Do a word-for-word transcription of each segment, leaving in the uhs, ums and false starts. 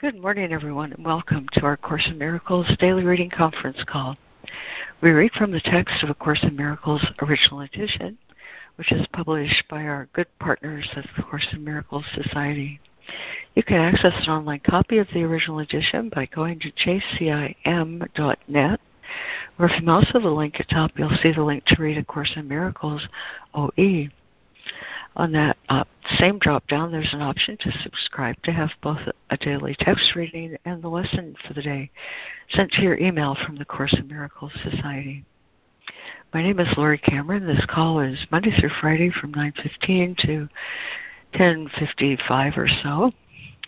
Good morning, everyone, and welcome to our Course in Miracles Daily Reading Conference Call. We read from the text of A Course in Miracles Original Edition, which is published by our good partners at the Course in Miracles Society. You can access an online copy of the original edition by going to j c i m dot net, where if you mouse over the link at top, you'll see the link to read A Course in Miracles O E. On that uh, same drop-down, there's an option to subscribe to have both a daily text reading and the lesson for the day sent to your email from the Course in Miracles Society. My name is Lori Cameron. This call is Monday through Friday from nine fifteen to ten fifty-five or so.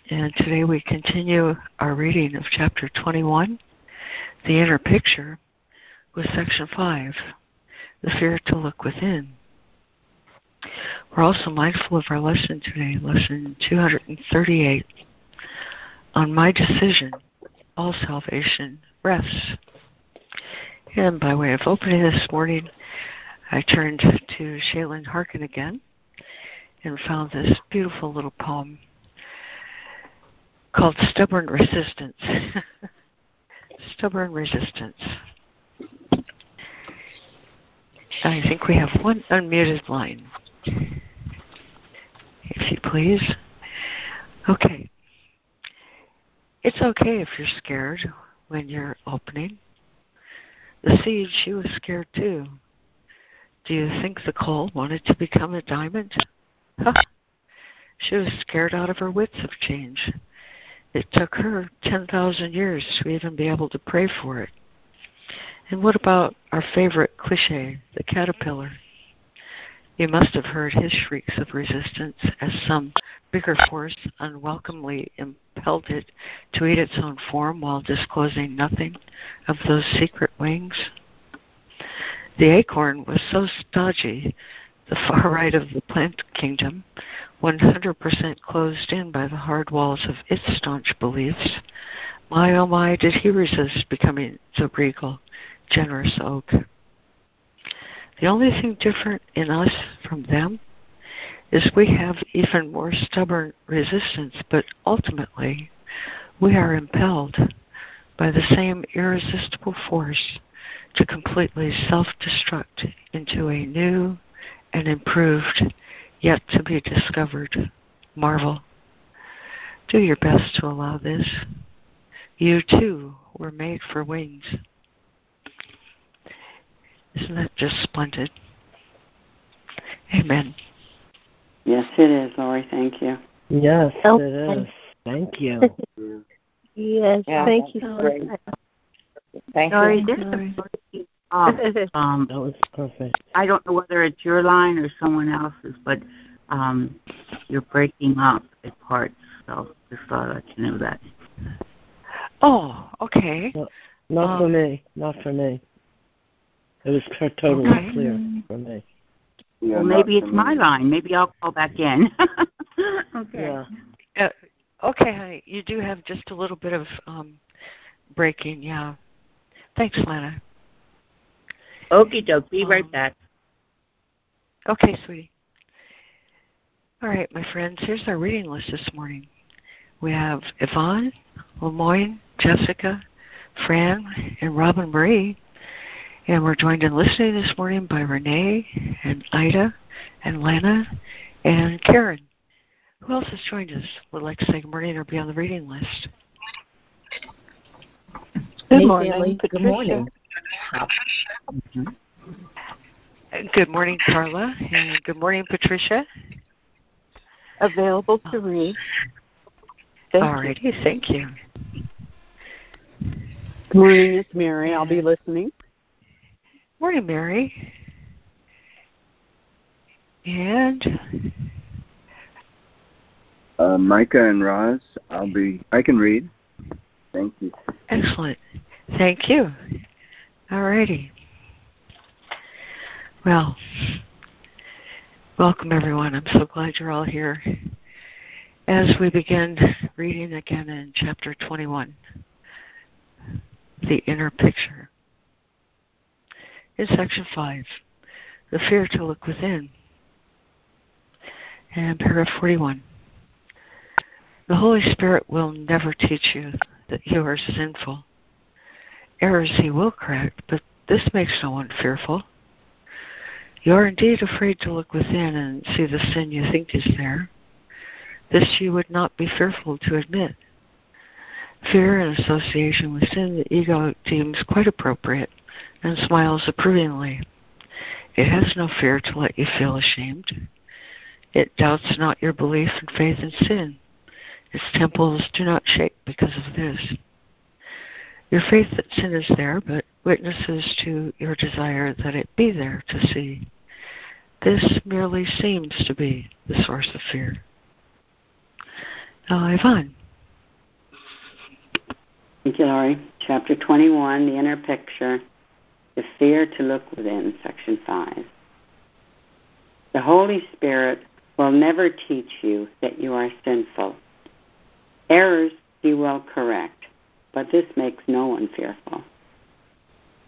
And today we continue our reading of Chapter twenty-one, The Inner Picture, with Section five, The Fear to Look Within. We're also mindful of our lesson today, Lesson two hundred thirty-eight, On My Decision, All Salvation Rests. And by way of opening this morning, I turned to Shailen Harkin again and found this beautiful little poem called Stubborn Resistance. Stubborn Resistance. I think we have one unmuted line. If you please. Okay. It's okay if you're scared when you're opening. The seed, she was scared too. Do you think the coal wanted to become a diamond? Huh. She was scared out of her wits of change. It took her ten thousand years to even be able to pray for it. And what about our favorite cliché, the caterpillar? You must have heard his shrieks of resistance as some bigger force unwelcomely impelled it to eat its own form while disclosing nothing of those secret wings. The acorn was so stodgy, the far right of the plant kingdom, one hundred percent closed in by the hard walls of its staunch beliefs. My, oh my, did he resist becoming the regal, generous oak. The only thing different in us from them is we have even more stubborn resistance, but ultimately we are impelled by the same irresistible force to completely self-destruct into a new and improved, yet to be discovered marvel. Do your best to allow this. You too were made for wings. Isn't that just splendid? Amen. Yes, it is, Lori. Thank you. Yes, oh, it is. Thank you. Yes, yeah, thank you. Great. Thank Sorry, you. Sorry. Um, that was perfect. I don't know whether it's your line or someone else's, but um, you're breaking up at parts, so just thought I'd let you know that. Oh, okay. No, not um, for me. Not for me. It was totally okay. Clear for me. Yeah, well, maybe it's my line. Maybe I'll call back in. Okay. Yeah. Uh, okay, honey. You do have just a little bit of um, breaking, yeah. Thanks, Lana. Okie doke. Be um, right back. Okay, sweetie. All right, my friends. Here's our reading list this morning. We have Yvonne, Lemoyne, Jessica, Fran, and Robin Marie. And we're joined in listening this morning by Renee and Ida and Lana and Karen. Who else has joined us? Would like to say good morning or be on the reading list? Good morning. Good morning. Good morning, Carla. And good morning, Patricia. Available to read. All righty. Thank you. Good morning, it's Mary. I'll be listening. Morning, Mary. And? Uh, Micah and Roz, I'll be, I can read. Thank you. Excellent. Thank you. All righty. Well, welcome, everyone. I'm so glad you're all here. As we begin reading again in Chapter twenty-one, The Inner Picture. In Section five, The Fear to Look Within, and Paragraph forty-one. The Holy Spirit will never teach you that you are sinful. Errors he will correct, but this makes no one fearful. You are indeed afraid to look within and see the sin you think is there. This you would not be fearful to admit. Fear in association with sin the ego deems quite appropriate and smiles approvingly. It has no fear to let you feel ashamed. It doubts not your belief and faith in sin. Its temples do not shake because of this. Your faith that sin is there, but witnesses to your desire that it be there to see. This merely seems to be the source of fear. Now, Yvonne. Thank you, Lori. Chapter twenty-one, The Inner Picture, The Fear to Look Within, Section five. The Holy Spirit will never teach you that you are sinful. Errors he will correct, but this makes no one fearful.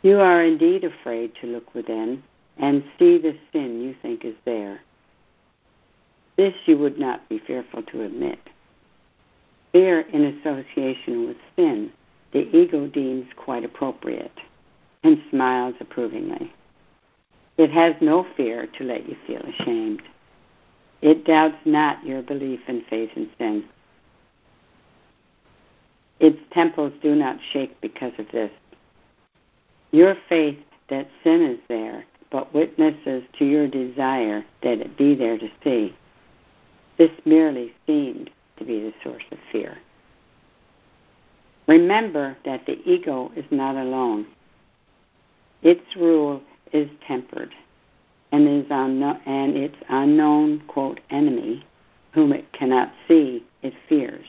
You are indeed afraid to look within and see the sin you think is there. This you would not be fearful to admit. Fear in association with sin, the ego deems quite appropriate and smiles approvingly. It has no fear to let you feel ashamed. It doubts not your belief and faith in sin. Its temples do not shake because of this. Your faith that sin is there, but witnesses to your desire that it be there to see. This merely seemed to be the source of fear. Remember that the ego is not alone. Its rule is tempered, and is unknown, and its unknown, quote, enemy, whom it cannot see, it fears.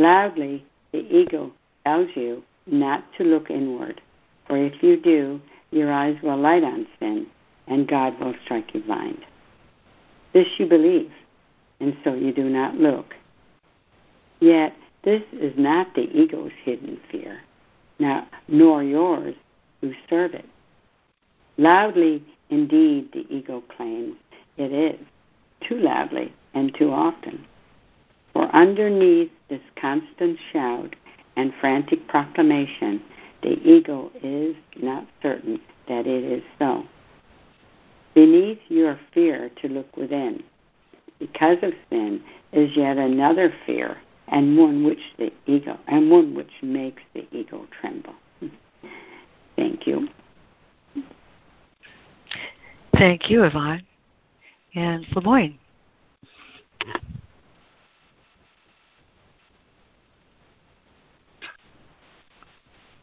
Loudly, the ego tells you not to look inward, for if you do, your eyes will light on sin, and God will strike you blind. This you believe, and so you do not look. Yet, this is not the ego's hidden fear, not, nor yours who serve it. Loudly, indeed, the ego claims it is, too loudly and too often. For underneath this constant shout and frantic proclamation, the ego is not certain that it is so. Beneath your fear to look within, because of sin, is yet another fear, and one which the ego, and one which makes the ego tremble. Thank you. Thank you, Yvonne. And LeMoyne.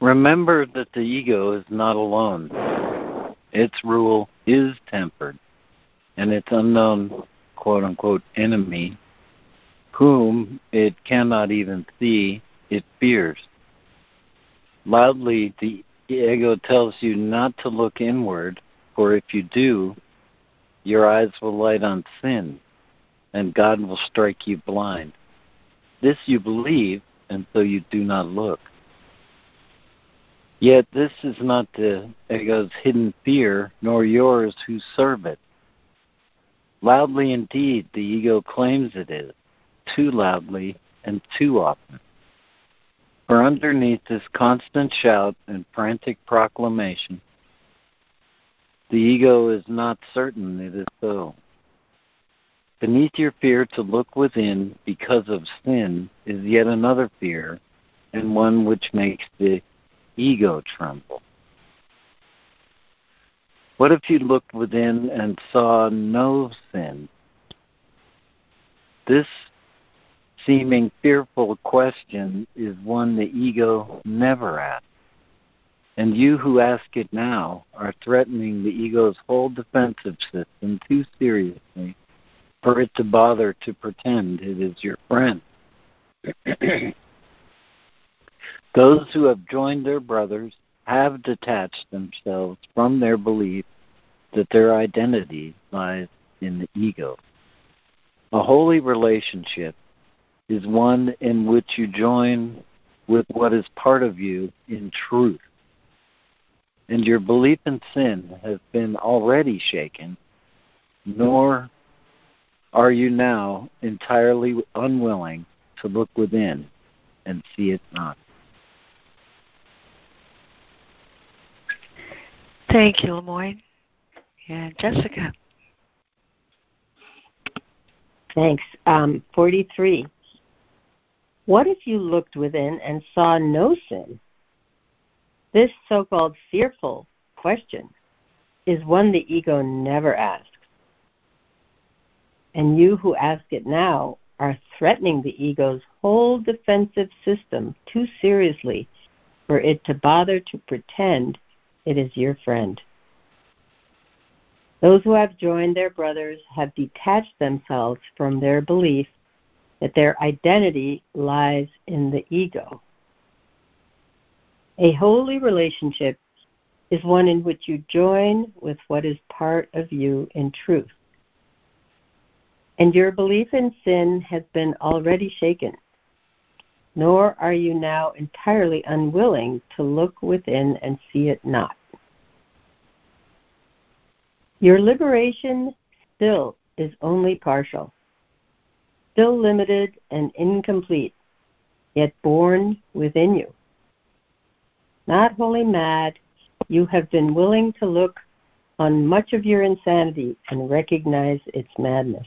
Remember that the ego is not alone. Its rule is tempered, and its unknown, quote-unquote, enemy, whom it cannot even see, it fears. Loudly, the ego tells you not to look inward, for if you do, your eyes will light on sin, and God will strike you blind. This you believe, and so you do not look. Yet this is not the ego's hidden fear, nor yours who serve it. Loudly indeed the ego claims it is, too loudly and too often. For underneath this constant shout and frantic proclamation, the ego is not certain it is so. Beneath your fear to look within because of sin is yet another fear, and one which makes the ego tremble. What if you looked within and saw no sin? This seeming fearful question is one the ego never asks, and you who ask it now are threatening the ego's whole defensive system too seriously for it to bother to pretend it is your friend. Those who have joined their brothers have detached themselves from their belief that their identity lies in the ego. A holy relationship is one in which you join with what is part of you in truth, and your belief in sin has been already shaken, nor are you now entirely unwilling to look within and see it not. Thank you, Lemoyne. And Jessica. Thanks. Um, forty-three. What if you looked within and saw no sin? This so-called fearful question is one the ego never asks. And you who ask it now are threatening the ego's whole defensive system too seriously for it to bother to pretend it is your friend. Those who have joined their brothers have detached themselves from their belief that their identity lies in the ego. A holy relationship is one in which you join with what is part of you in truth. And your belief in sin has been already shaken, nor are you now entirely unwilling to look within and see it not. Your liberation still is only partial, still limited and incomplete, yet born within you. Not wholly mad, you have been willing to look on much of your insanity and recognize its madness.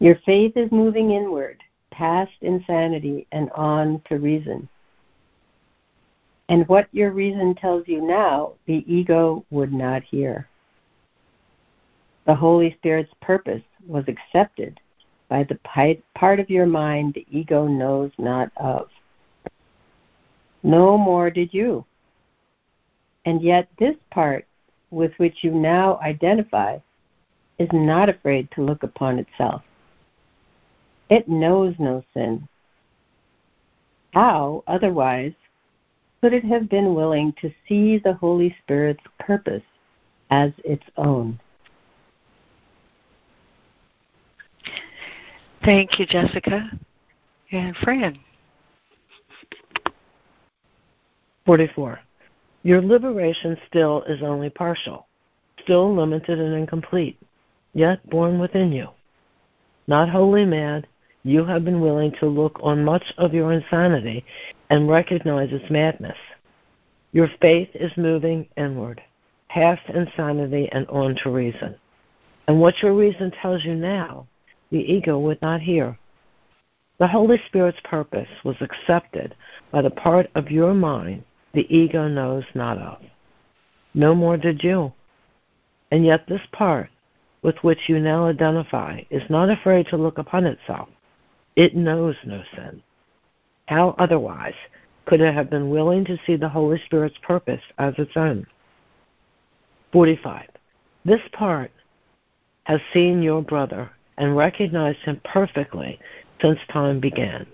Your faith is moving inward, past insanity and on to reason. And what your reason tells you now, the ego would not hear. The Holy Spirit's purpose was accepted by the part of your mind the ego knows not of. No more did you. And yet this part with which you now identify is not afraid to look upon itself. It knows no sin. How, otherwise, could it have been willing to see the Holy Spirit's purpose as its own? Thank you, Jessica. And Fran. forty-four. Your liberation still is only partial, still limited and incomplete, yet born within you. Not wholly mad, you have been willing to look on much of your insanity and recognize its madness. Your faith is moving inward, past insanity and on to reason. And what your reason tells you now, the ego would not hear. The Holy Spirit's purpose was accepted by the part of your mind the ego knows not of. No more did you. And yet this part with which you now identify is not afraid to look upon itself. It knows no sin. How otherwise could it have been willing to see the Holy Spirit's purpose as its own? forty-five. This part has seen your brother and recognized him perfectly since time began,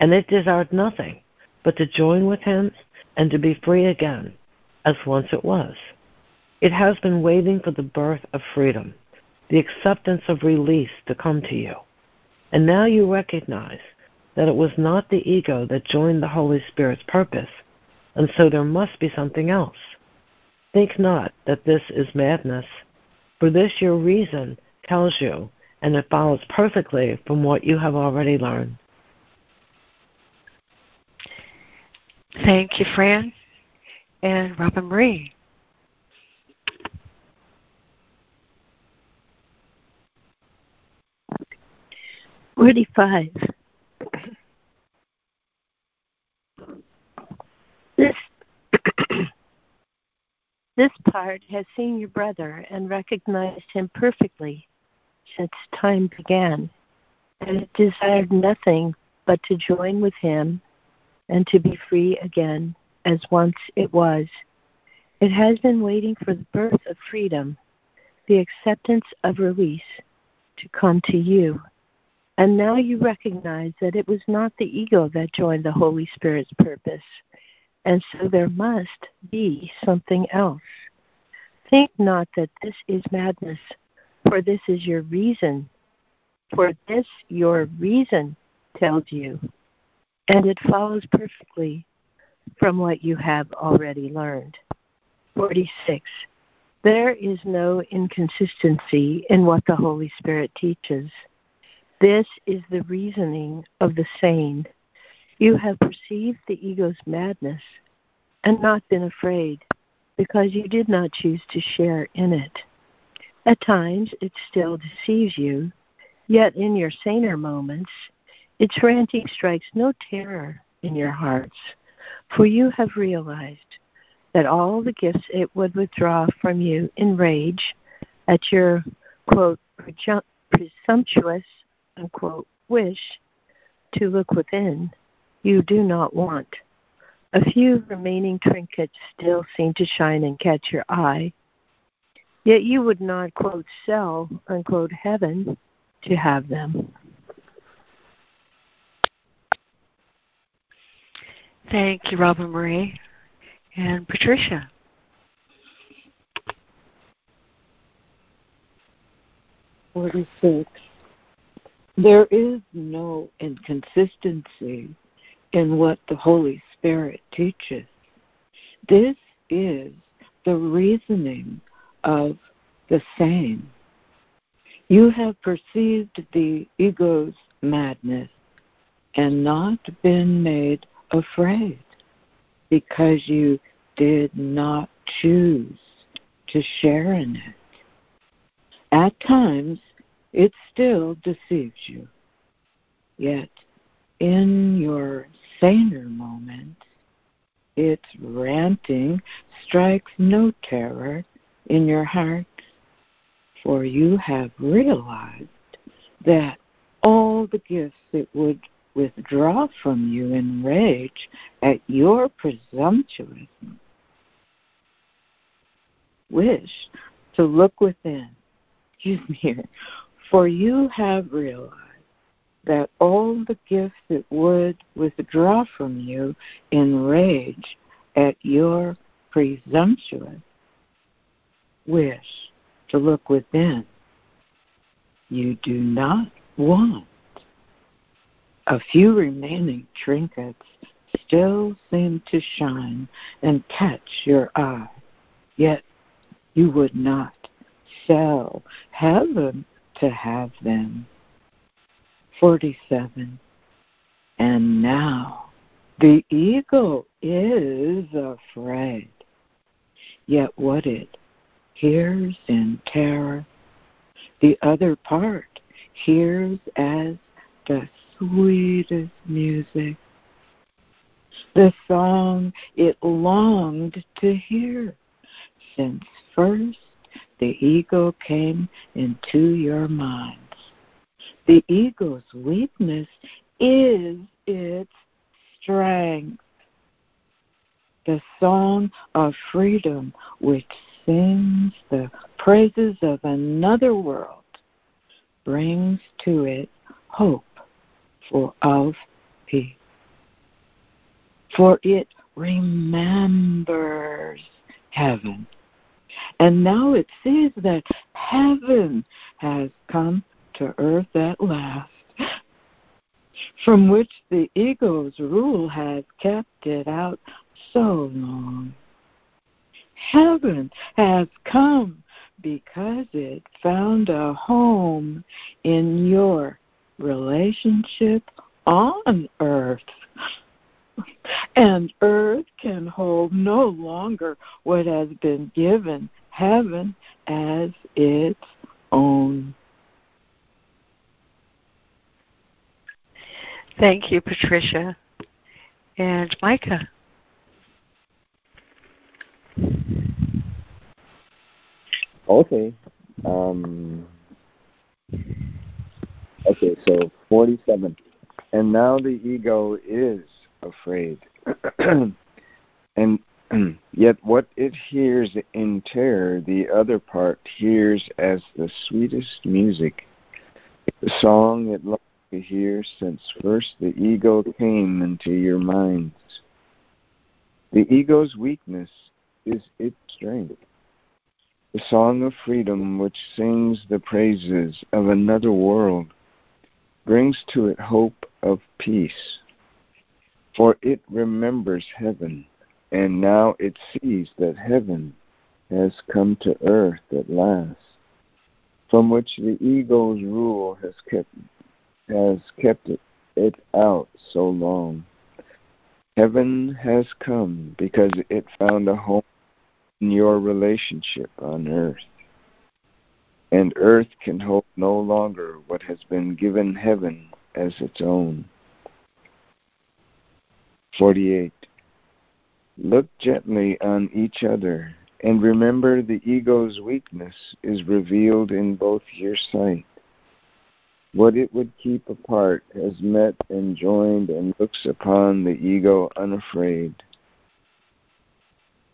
and it desired nothing but to join with him and to be free again, as once it was. It has been waiting for the birth of freedom, the acceptance of release to come to you. And now you recognize that it was not the ego that joined the Holy Spirit's purpose, and so there must be something else. Think not that this is madness, for this your reason tells you, and it follows perfectly from what you have already learned. Thank you, Fran. And Robin Marie. forty-five. This, this part has seen your brother and recognized him perfectly since time began, and it desired nothing but to join with him and to be free again, as once it was. It has been waiting for the birth of freedom, the acceptance of release, to come to you. And now you recognize that it was not the ego that joined the Holy Spirit's purpose, and so there must be something else. Think not that this is madness, for this is your reason, for this your reason tells you, and it follows perfectly from what you have already learned. forty-six. There is no inconsistency in what the Holy Spirit teaches. This is the reasoning of the sane. You have perceived the ego's madness and not been afraid because you did not choose to share in it. At times, it still deceives you, yet in your saner moments, its ranting strikes no terror in your hearts, for you have realized that all the gifts it would withdraw from you in rage at your, quote, presumptuous, unquote, wish to look within, you do not want. A few remaining trinkets still seem to shine and catch your eye, yet you would not, quote, sell, unquote, heaven to have them. Thank you, Robin Marie. And Patricia. forty-six. There is no inconsistency in what the Holy Spirit teaches. This is the reasoning of the same. You have perceived the ego's madness and not been made afraid because you did not choose to share in it. At times, it still deceives you. Yet, in your saner moments, its ranting strikes no terror in your heart, for you have realized that all the gifts it would withdraw from you in rage at your presumptuous wish to look within. Excuse me. For you have realized that all the gifts it would withdraw from you in rage at your presumptuous wish to look within, you do not want. A few remaining trinkets still seem to shine and catch your eye, yet you would not sell heaven to have them. forty-seven. And now the ego is afraid, yet what it hears in terror, the other part hears as the sweetest music, the song it longed to hear since first the ego came into your minds. The ego's weakness is its strength, the song of freedom which sings the praises of another world brings to it hope full of peace. For it remembers heaven, and now it sees that heaven has come to earth at last, from which the ego's rule has kept it out so long. Heaven has come because it found a home in your relationship on earth, and earth can hold no longer what has been given heaven as its own. Thank you, Patricia. And Micah. Okay. Um, okay, so forty-seven. And now the ego is afraid. And yet what it hears in terror, the other part hears as the sweetest music, the song it loves to hear since first the ego came into your minds. The ego's weakness is its strength, the song of freedom which sings the praises of another world brings to it hope of peace, for it remembers heaven, and now it sees that heaven has come to earth at last, from which the ego's rule has kept has kept it, it out so long. Heaven has come because it found a home in your relationship on earth. And earth can hold no longer what has been given heaven as its own. forty-eight. Look gently on each other, and remember the ego's weakness is revealed in both your sight. What it would keep apart has met and joined and looks upon the ego unafraid.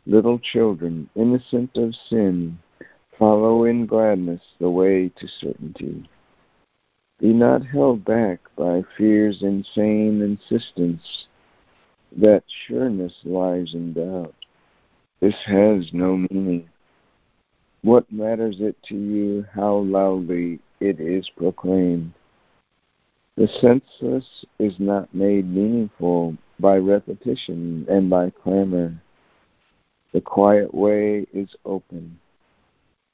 Little children, innocent of sin, follow in gladness the way to certainty. Be not held back by fear's insane insistence that sureness lies in doubt. This has no meaning. What matters it to you how loudly it is proclaimed? The senseless is not made meaningful by repetition and by clamor. The quiet way is open.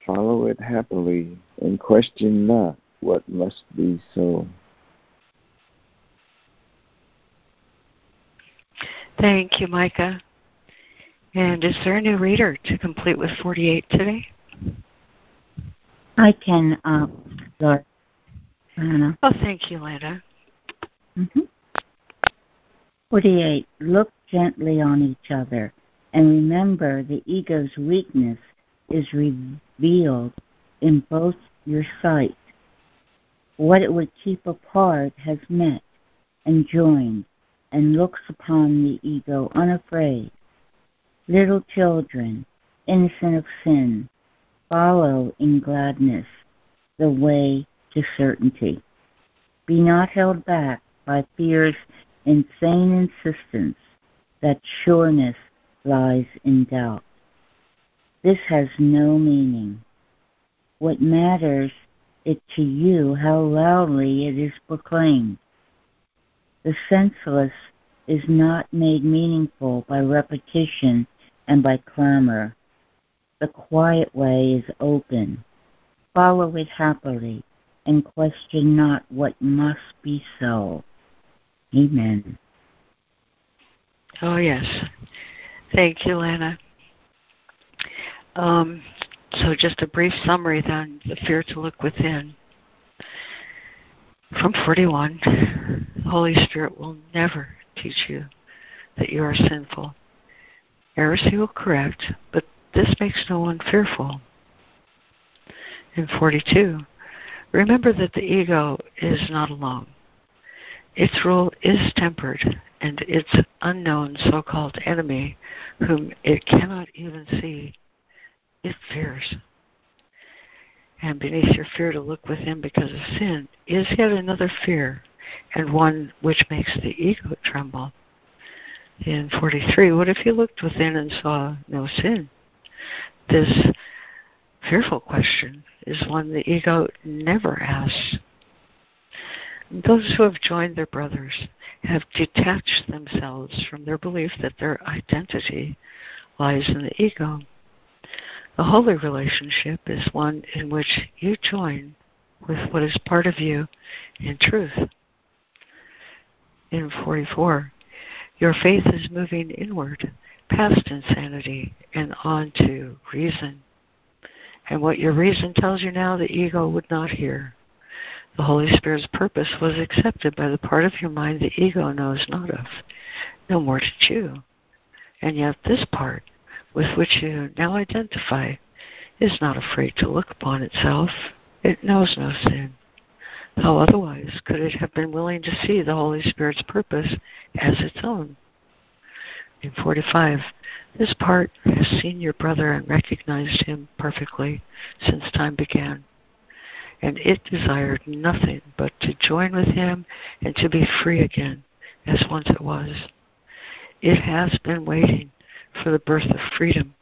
Follow it happily and question not what must be so. Thank you, Micah. And is there a new reader to complete with forty-eight today? I can, uh, Lord. I don't know. Oh, thank you, Lana. Mm-hmm. forty-eight. Look gently on each other, and remember the ego's weakness is revealed in both your sight. What it would keep apart has met and joined, and looks upon the ego unafraid. Little children, innocent of sin, follow in gladness the way to certainty. Be not held back by fear's insane insistence that sureness lies in doubt. This has no meaning. What matters it to you how loudly it is proclaimed? The senseless is not made meaningful by repetition and by clamor. The quiet way is open. Follow it happily and question not what must be so. Amen. Oh, yes. Thank you, Lana. Um, so just a brief summary then, the fear to look within. From forty-one, the Holy Spirit will never teach you that you are sinful. Errors he will correct, but this makes no one fearful. In forty-two, remember that the ego is not alone. Its rule is tempered, and its unknown so-called enemy, whom it cannot even see, it fears. And beneath your fear to look within because of sin is yet another fear, and one which makes the ego tremble. In forty-three, what if you looked within and saw no sin? This fearful question is one the ego never asks. Those who have joined their brothers have detached themselves from their belief that their identity lies in the ego. The holy relationship is one in which you join with what is part of you in truth. In forty-four, your faith is moving inward, past insanity, and on to reason. And what your reason tells you now, the ego would not hear. The Holy Spirit's purpose was accepted by the part of your mind the ego knows not of. No more did you. And yet this part, with which you now identify, is not afraid to look upon itself. It knows no sin. How otherwise could it have been willing to see the Holy Spirit's purpose as its own? In forty-five, this part has seen your brother and recognized him perfectly since time began, and it desired nothing but to join with him and to be free again, as once it was. It has been waiting for the birth of freedom,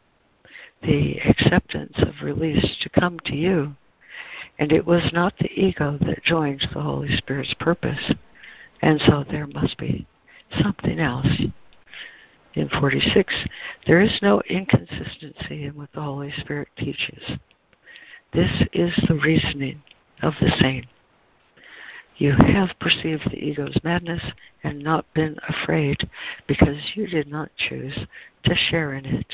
the acceptance of release to come to you, and it was not the ego that joined the Holy Spirit's purpose, and so there must be something else. In forty-six, there is no inconsistency in what the Holy Spirit teaches. This is the reasoning of the same. You have perceived the ego's madness and not been afraid because you did not choose to share in it.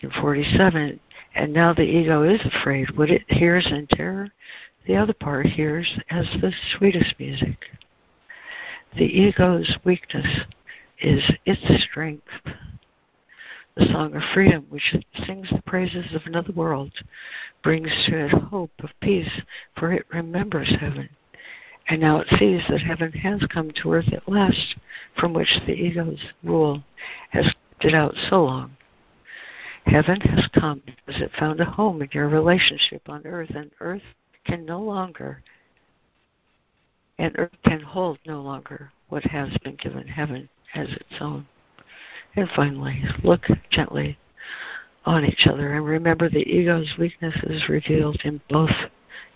In forty-seven, and now the ego is afraid. What it hears in terror, the other part hears as the sweetest music. The ego's weakness is its strength. The song of freedom, which sings the praises of another world, brings to it hope of peace, for it remembers heaven. And now it sees that heaven has come to earth at last, from which the ego's rule has stood out so long. Heaven has come because it found a home in your relationship on earth, and earth can no longer, and earth can hold no longer what has been given heaven as its own. And finally, look gently on each other and remember the ego's weakness is revealed in both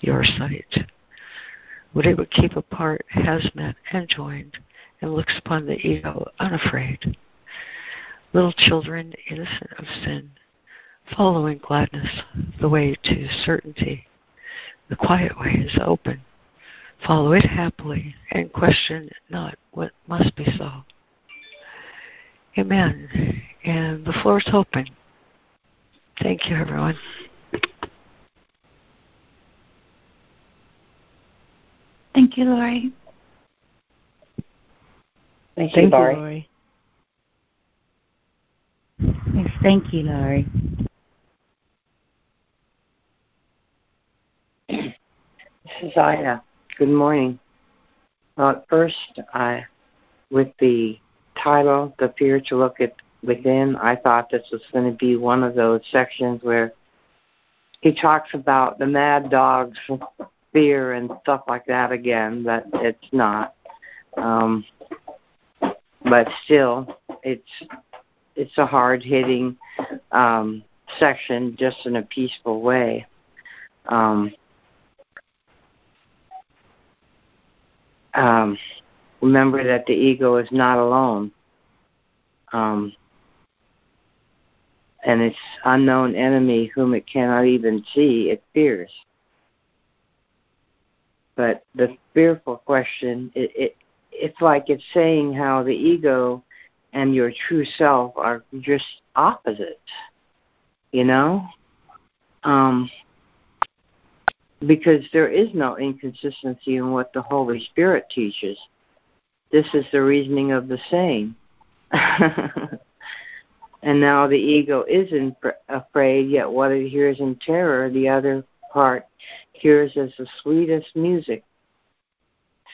your sight. What it would keep apart has met and joined and looks upon the ego unafraid. Little children innocent of sin, following gladness, the way to certainty. The quiet way is open. Follow it happily and question not what must be so. Amen. And the floor is open. Thank you, everyone. Thank you, Lori. Thank you, Thank Lori. You, Lori. Yes, thank you, Lori. This is Ida. Good morning. Uh, first, I, with the title, The Fear to Look at Within, I thought this was going to be one of those sections where he talks about the mad dog's fear and stuff like that again, but it's not. Um, but still, it's... It's a hard-hitting um, section, just in a peaceful way. Um, um, remember that the ego is not alone. Um, and its unknown enemy, whom it cannot even see, it fears. But the fearful question, it, it it's like it's saying how the ego and your true self are just opposites, you know? Um, because there is no inconsistency in what the Holy Spirit teaches. This is the reasoning of the same. And now the ego isn't afraid, yet what it hears in terror, the other part hears as the sweetest music.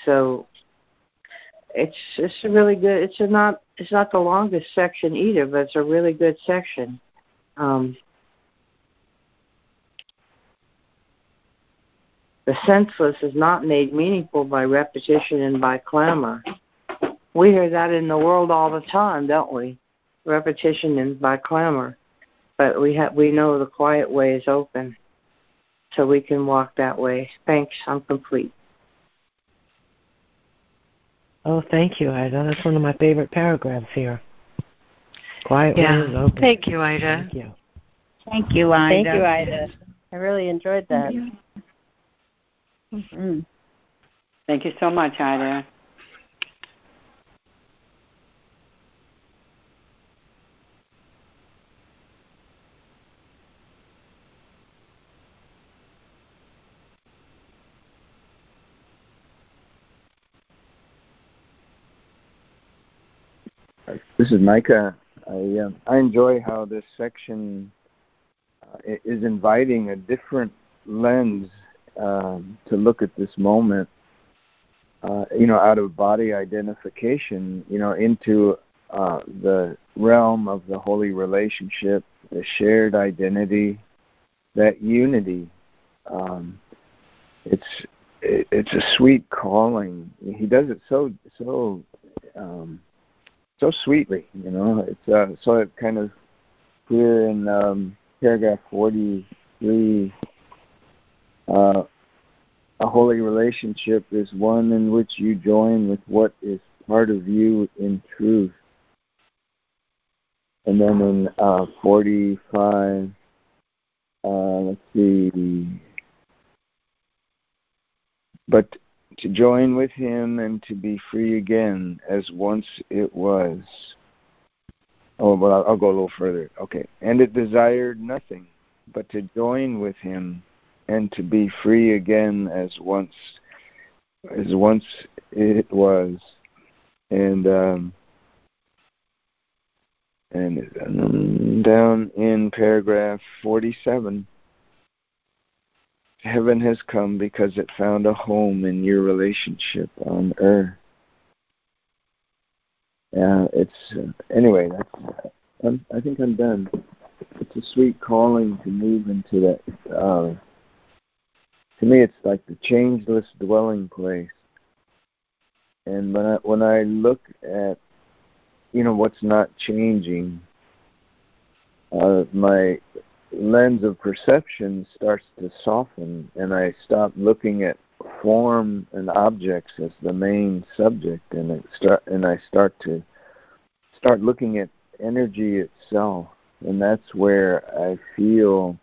So it's it's a really good, it's a not, It's not the longest section either, but it's a really good section. Um, the senseless is not made meaningful by repetition and by clamor. We hear that in the world all the time, don't we? Repetition and by clamor. But we ha- we know the quiet way is open, so we can walk that way. Thanks, I'm complete. Oh, thank you, Ida. That's one of my favorite paragraphs here. Quiet yeah. way is open. Thank you, Ida. Thank you. Thank you, Ida. Thank you, Ida. I really enjoyed that. Thank you, mm. Thank you so much, Ida. This is Micah. I, uh, I enjoy how this section uh, is inviting a different lens um, to look at this moment, uh, you know, out of body identification, you know, into uh, the realm of the holy relationship, the shared identity, that unity. Um, it's it, it's a sweet calling. He does it so so. Um, So sweetly, you know. It's uh, so it kind of here in um, paragraph forty-three. Uh, a holy relationship is one in which you join with what is part of you in truth. And then in uh, forty-five, uh, let's see. But to join with him and to be free again as once it was. Oh, well, I'll, I'll go a little further. Okay. And it desired nothing but to join with him and to be free again as once as once it was. And um, and down in paragraph forty-seven, heaven has come because it found a home in your relationship on earth. Yeah, it's uh, anyway. That's, I'm, I think I'm done. It's a sweet calling to move into that. Uh, to me, it's like the changeless dwelling place. And when I when I look at, you know, what's not changing, uh, my lens of perception starts to soften, and I stop looking at form and objects as the main subject, and it start and I start to start looking at energy itself, and that's where I feel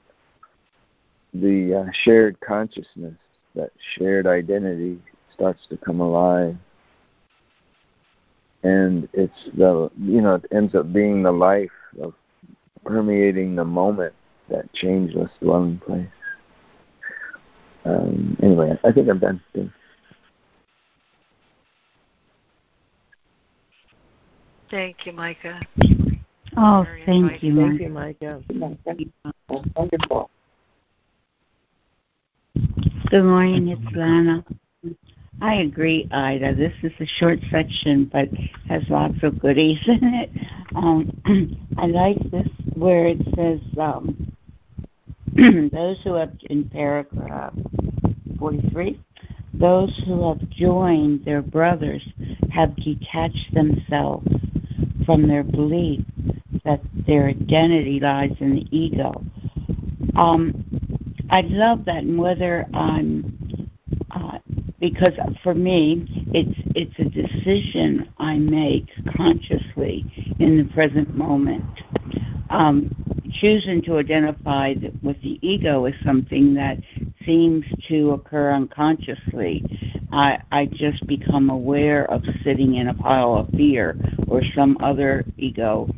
the uh, shared consciousness, that shared identity, starts to come alive, and it's the you know it ends up being the life of permeating the moment, that changeless dwelling place. Um, anyway, I think I'm done. Thank you, Micah. Oh, thank you, Micah. Thank you, Micah. Thank you, Micah. Wonderful. Good morning, it's Lana. I agree, Ida. This is a short section, but has lots of goodies in it. Um, I like this where it says, um, those who have, in paragraph forty-three, those who have joined their brothers have detached themselves from their belief that their identity lies in the ego. Um, I love that, and whether I'm... Uh, Because for me, it's it's a decision I make consciously in the present moment. Um, choosing to identify with the ego is something that seems to occur unconsciously. I, I just become aware of sitting in a pile of fear or some other ego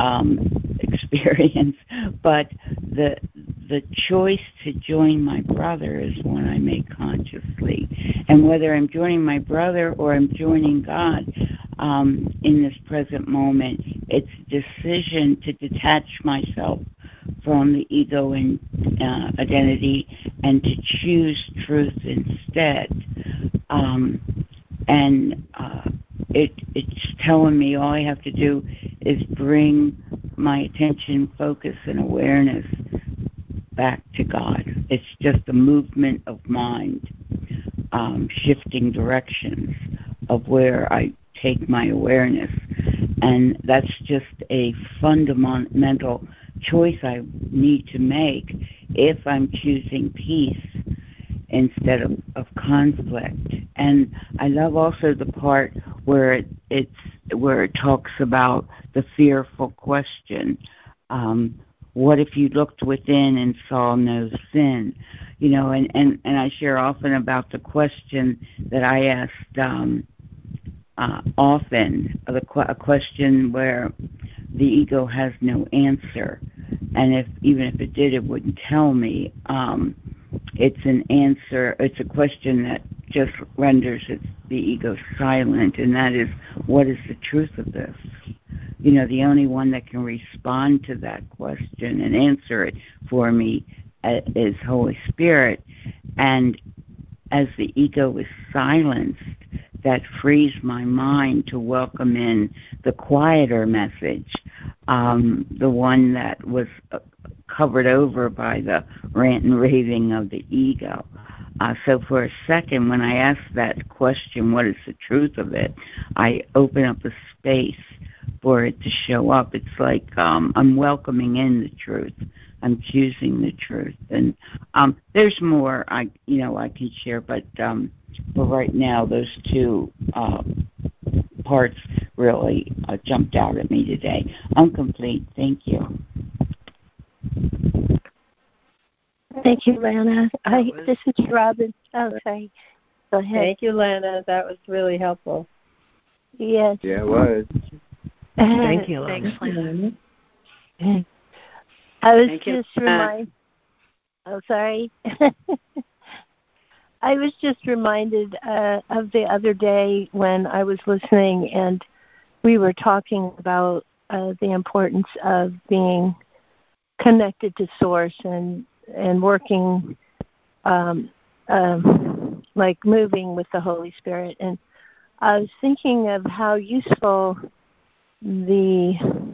um, experience. But the The choice to join my brother is one I make consciously. And whether I'm joining my brother or I'm joining God um, in this present moment, it's a decision to detach myself from the ego and uh, identity and to choose truth instead. Um, and uh, it, it's telling me all I have to do is bring my attention, focus, and awareness back to God. It's just a movement of mind, um, shifting directions of where I take my awareness. And that's just a fundamental choice I need to make if I'm choosing peace instead of, of conflict. And I love also the part where it, it's where it talks about the fearful question. Um, What if you looked within and saw no sin? You know, and, and, and I share often about the question that I asked um, uh, often, a, a question where the ego has no answer. And if even if it did, it wouldn't tell me. Um, it's an answer. It's a question that just renders it, the ego silent, and that is, what is the truth of this? You know, the only one that can respond to that question and answer it for me is Holy Spirit. And as the ego is silenced, that frees my mind to welcome in the quieter message, um, the one that was covered over by the rant and raving of the ego. Uh, so for a second, when I ask that question, what is the truth of it, I open up a space for it to show up. It's like um, I'm welcoming in the truth. I'm choosing the truth. And um, there's more I, you know, I can share, but um, for right now, those two uh, parts really uh, jumped out at me today. I'm complete. Thank you. Thank you, Lana. I, this is Robin. Oh, sorry. go ahead. Thank you, Lana. That was really helpful. Yes. Yeah, it was. Thank you, Lana. Thanks, Lana. I was Thank just reminded. Oh, sorry. I was just reminded uh, of the other day when I was listening and we were talking about uh, the importance of being connected to Source and and working, um, um, like moving with the Holy Spirit. And I was thinking of how useful the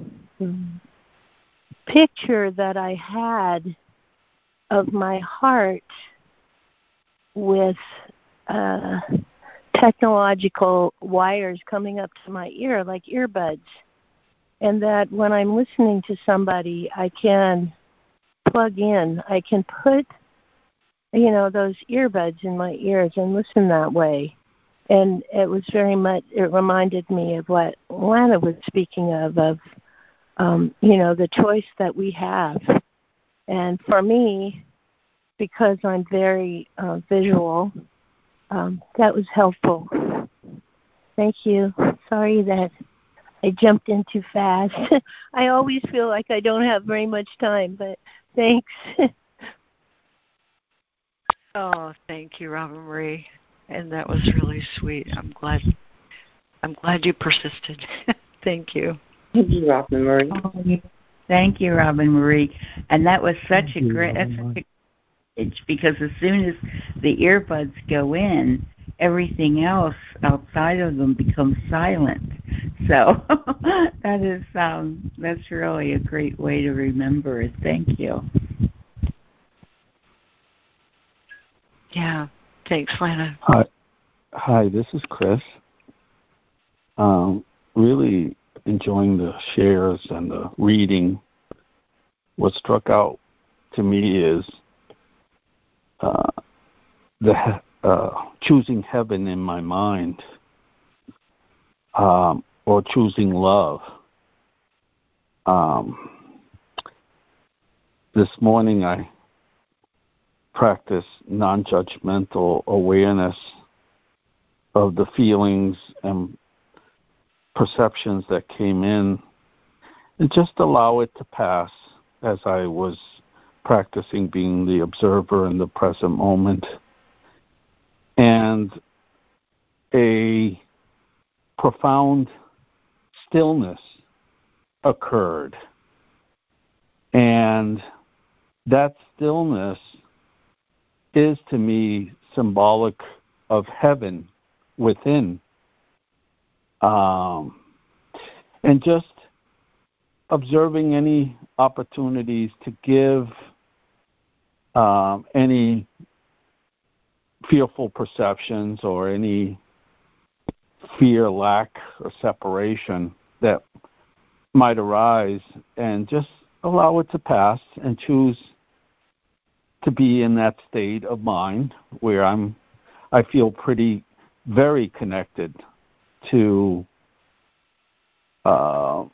picture that I had of my heart with uh, technological wires coming up to my ear, like earbuds. And that when I'm listening to somebody, I can plug in. I can put, you know, those earbuds in my ears and listen that way. And it was very much, it reminded me of what Lana was speaking of, of, um, you know, the choice that we have. And for me, because I'm very uh, visual, um, that was helpful. Thank you. Sorry that I jumped in too fast. I always feel like I don't have very much time, but thanks. Oh, thank you, Robin Marie. And that was really sweet. I'm glad I'm glad you persisted. Thank you. Thank you, Robin Marie. Oh, thank you, Robin Marie. And that was such thank a great message, because as soon as the earbuds go in, everything else outside of them becomes silent. So that is um, that's really a great way to remember it. Thank you. Yeah. Thanks, Lana. Hi, hi. This is Chris. Um, really enjoying the shares and the reading. What struck out to me is uh, the Uh, choosing heaven in my mind, um, or choosing love. Um, this morning I practiced non-judgmental awareness of the feelings and perceptions that came in, and just allow it to pass as I was practicing being the observer in the present moment. And a profound stillness occurred. And that stillness is to me symbolic of heaven within. Um, and just observing any opportunities to give um, any fearful perceptions or any fear, lack, or separation that might arise, and just allow it to pass and choose to be in that state of mind where I'm, I feel pretty, very connected to uh,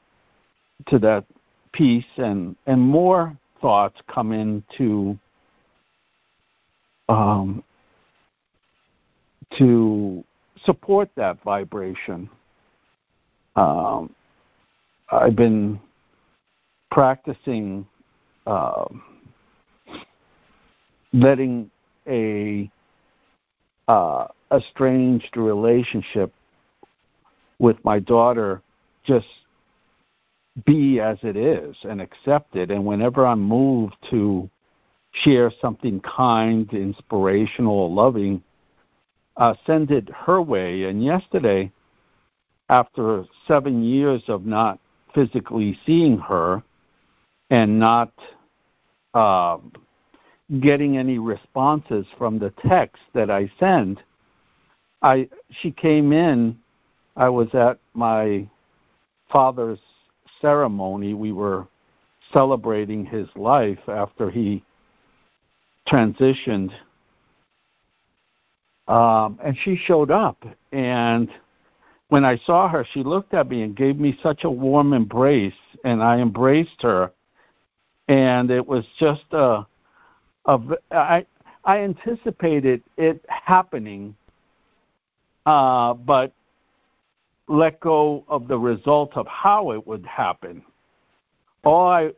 to that peace, and, and more thoughts come into um, to support that vibration. Um, I've been practicing um, letting a uh, estranged relationship with my daughter just be as it is and accept it. And whenever I'm moved to share something kind, inspirational, loving, Uh, send it her way. And yesterday, after seven years of not physically seeing her and not uh, getting any responses from the text that I send, I she came in. I was at my father's ceremony. We were celebrating his life after he transitioned. Um, and she showed up, and when I saw her, she looked at me and gave me such a warm embrace, and I embraced her, and it was just a, a I, I anticipated it happening uh, but let go of the result of how it would happen. All I,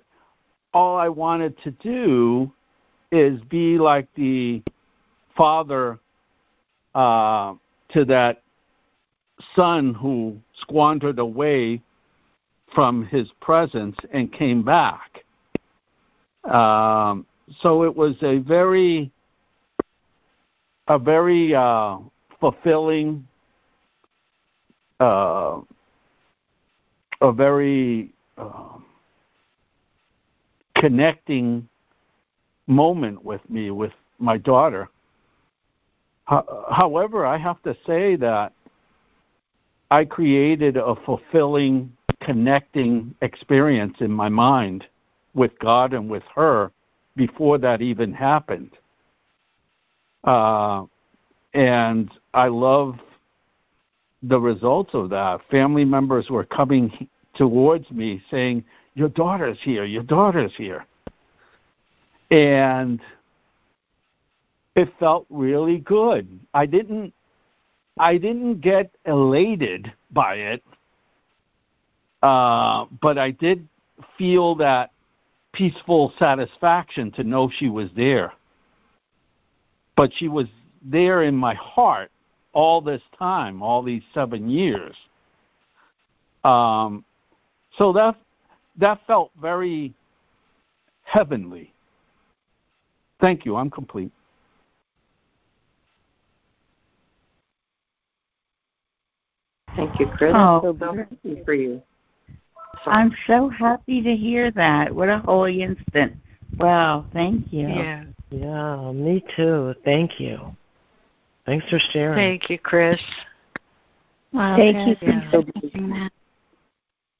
all I wanted to do is be like the father uh, to that son who squandered away from his presence and came back. Um, so it was a very, a very uh, fulfilling, uh, a very uh, connecting moment with me, with my daughter. Ho- however, I have to say that I created a fulfilling, connecting experience in my mind with God and with her before that even happened. Uh, and I love the results of that. Family members were coming towards me saying, your daughter's here, your daughter's here. And it felt really good. I didn't, I didn't get elated by it. Uh, but I did feel that peaceful satisfaction to know she was there. But she was there in my heart all this time, all these seven years. Um, so that that felt very heavenly. Thank you. I'm complete. Thank you, Chris. Oh, so beautiful for you. Sorry. I'm so happy to hear that. What a holy instant. Wow, thank you. Yeah, yeah, me too. Thank you. Thanks for sharing. Thank you, Chris. Wow, thank you. Yeah. So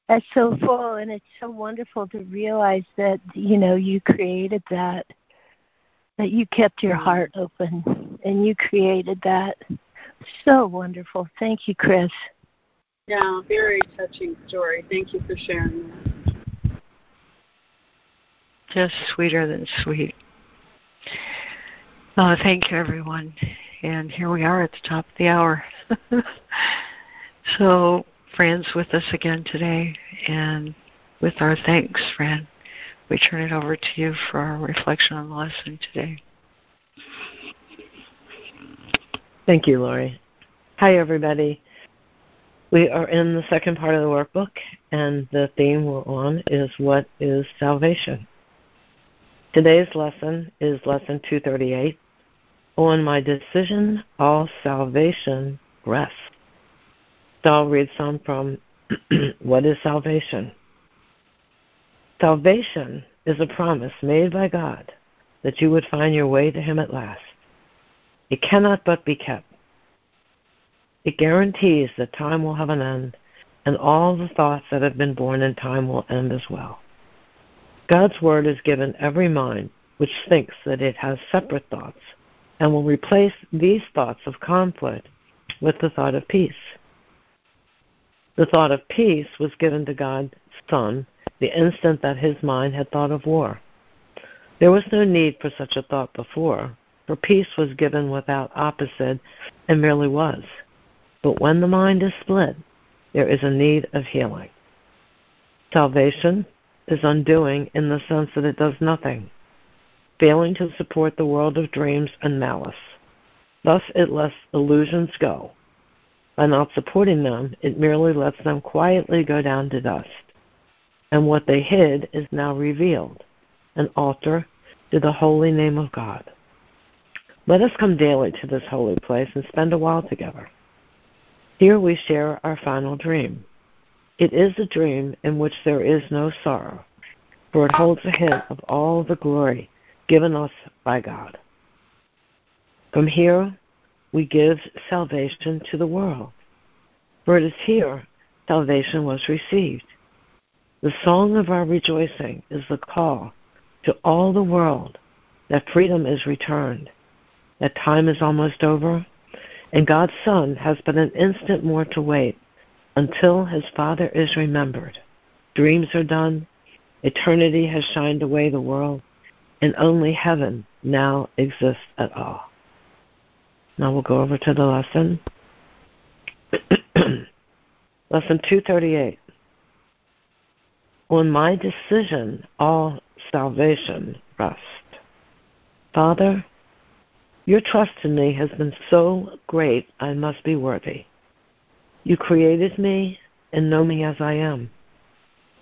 that's so full, and it's so wonderful to realize that, you know, you created that, that you kept your heart open, and you created that. So wonderful. Thank you, Chris. Yeah, very touching story. Thank you for sharing that. Just sweeter than sweet. Oh, thank you, everyone. And here we are at the top of the hour. So, Fran's with us again today. And with our thanks, Fran, we turn it over to you for our reflection on the lesson today. Thank you, Lori. Hi, everybody. We are in the second part of the workbook, and the theme we're on is what is salvation. Today's lesson is lesson two thirty-eight, on my decision, all salvation rests. So I'll read some from What is Salvation? Salvation is a promise made by God that you would find your way to Him at last. It cannot but be kept. It guarantees that time will have an end, and all the thoughts that have been born in time will end as well. God's word is given every mind which thinks that it has separate thoughts, and will replace these thoughts of conflict with the thought of peace. The thought of peace was given to God's Son the instant that his mind had thought of war. There was no need for such a thought before, for peace was given without opposite and merely was. But when the mind is split, there is a need of healing. Salvation is undoing in the sense that it does nothing, failing to support the world of dreams and malice. Thus it lets illusions go. By not supporting them, it merely lets them quietly go down to dust. And what they hid is now revealed, an altar to the holy name of God. Let us come daily to this holy place and spend a while together. Here we share our final dream. It is a dream in which there is no sorrow, for it holds a hint of all the glory given us by God. From here, we give salvation to the world, for it is here salvation was received. The song of our rejoicing is the call to all the world that freedom is returned, that time is almost over, and God's Son has but an instant more to wait until his Father is remembered. Dreams are done, eternity has shined away the world, and only heaven now exists at all. Now we'll go over to the lesson. Lesson two thirty-eight. On my decision, all salvation rests. Father, your trust in me has been so great I must be worthy. You created me and know me as I am.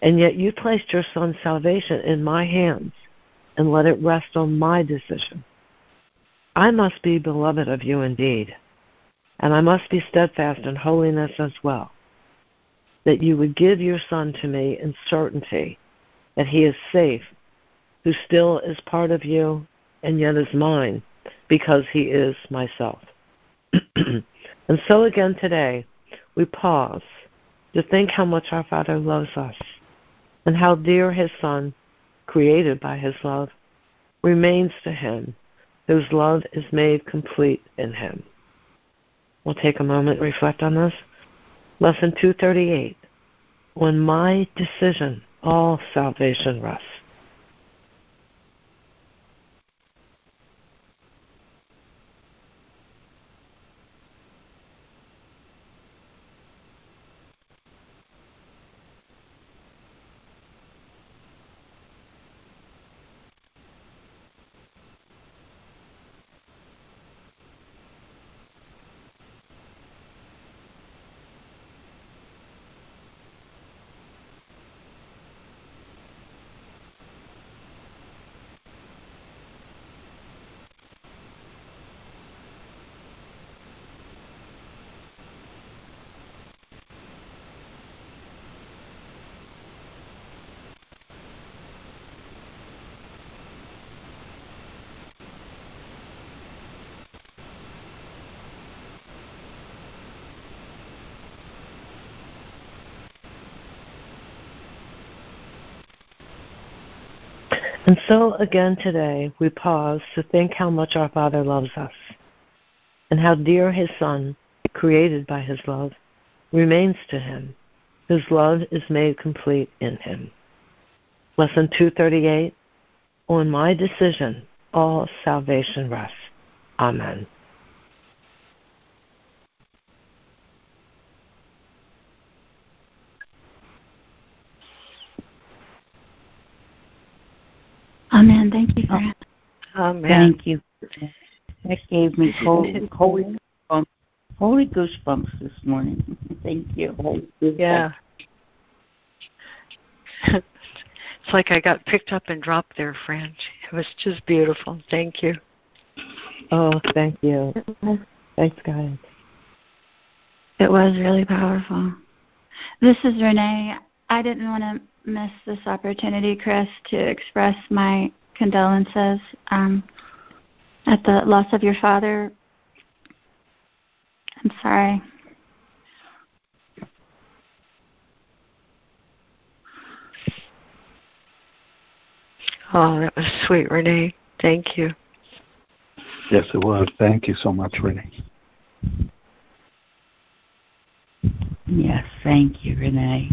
And yet you placed your son's salvation in my hands and let it rest on my decision. I must be beloved of you indeed, and I must be steadfast in holiness as well, that you would give your son to me in certainty that he is safe, who still is part of you and yet is mine, because he is myself. And so again today, we pause to think how much our Father loves us and how dear his Son, created by his love, remains to him, whose love is made complete in him. We'll take a moment and reflect on this. Lesson two thirty-eight. On my decision, all salvation rests. And so again today, we pause to think how much our Father loves us and how dear his Son, created by his love, remains to him, whose love is made complete in him. Lesson two thirty-eight, on my decision, all salvation rests. Amen. Amen. Thank you, Fran. Amen. Thank you. That gave me cold, cold, um, holy goosebumps this morning. Thank you. Yeah. It's like I got picked up and dropped there, Fran. It was just beautiful. Thank you. Oh, thank you. Thanks, guys. It was really powerful. This is Renee. I didn't want to miss this opportunity, Chris, to express my condolences um, at the loss of your father. I'm sorry. Oh, that was sweet, Renee. Thank you. Yes, it was. Thank you so much, Renee. Yes, thank you, Renee.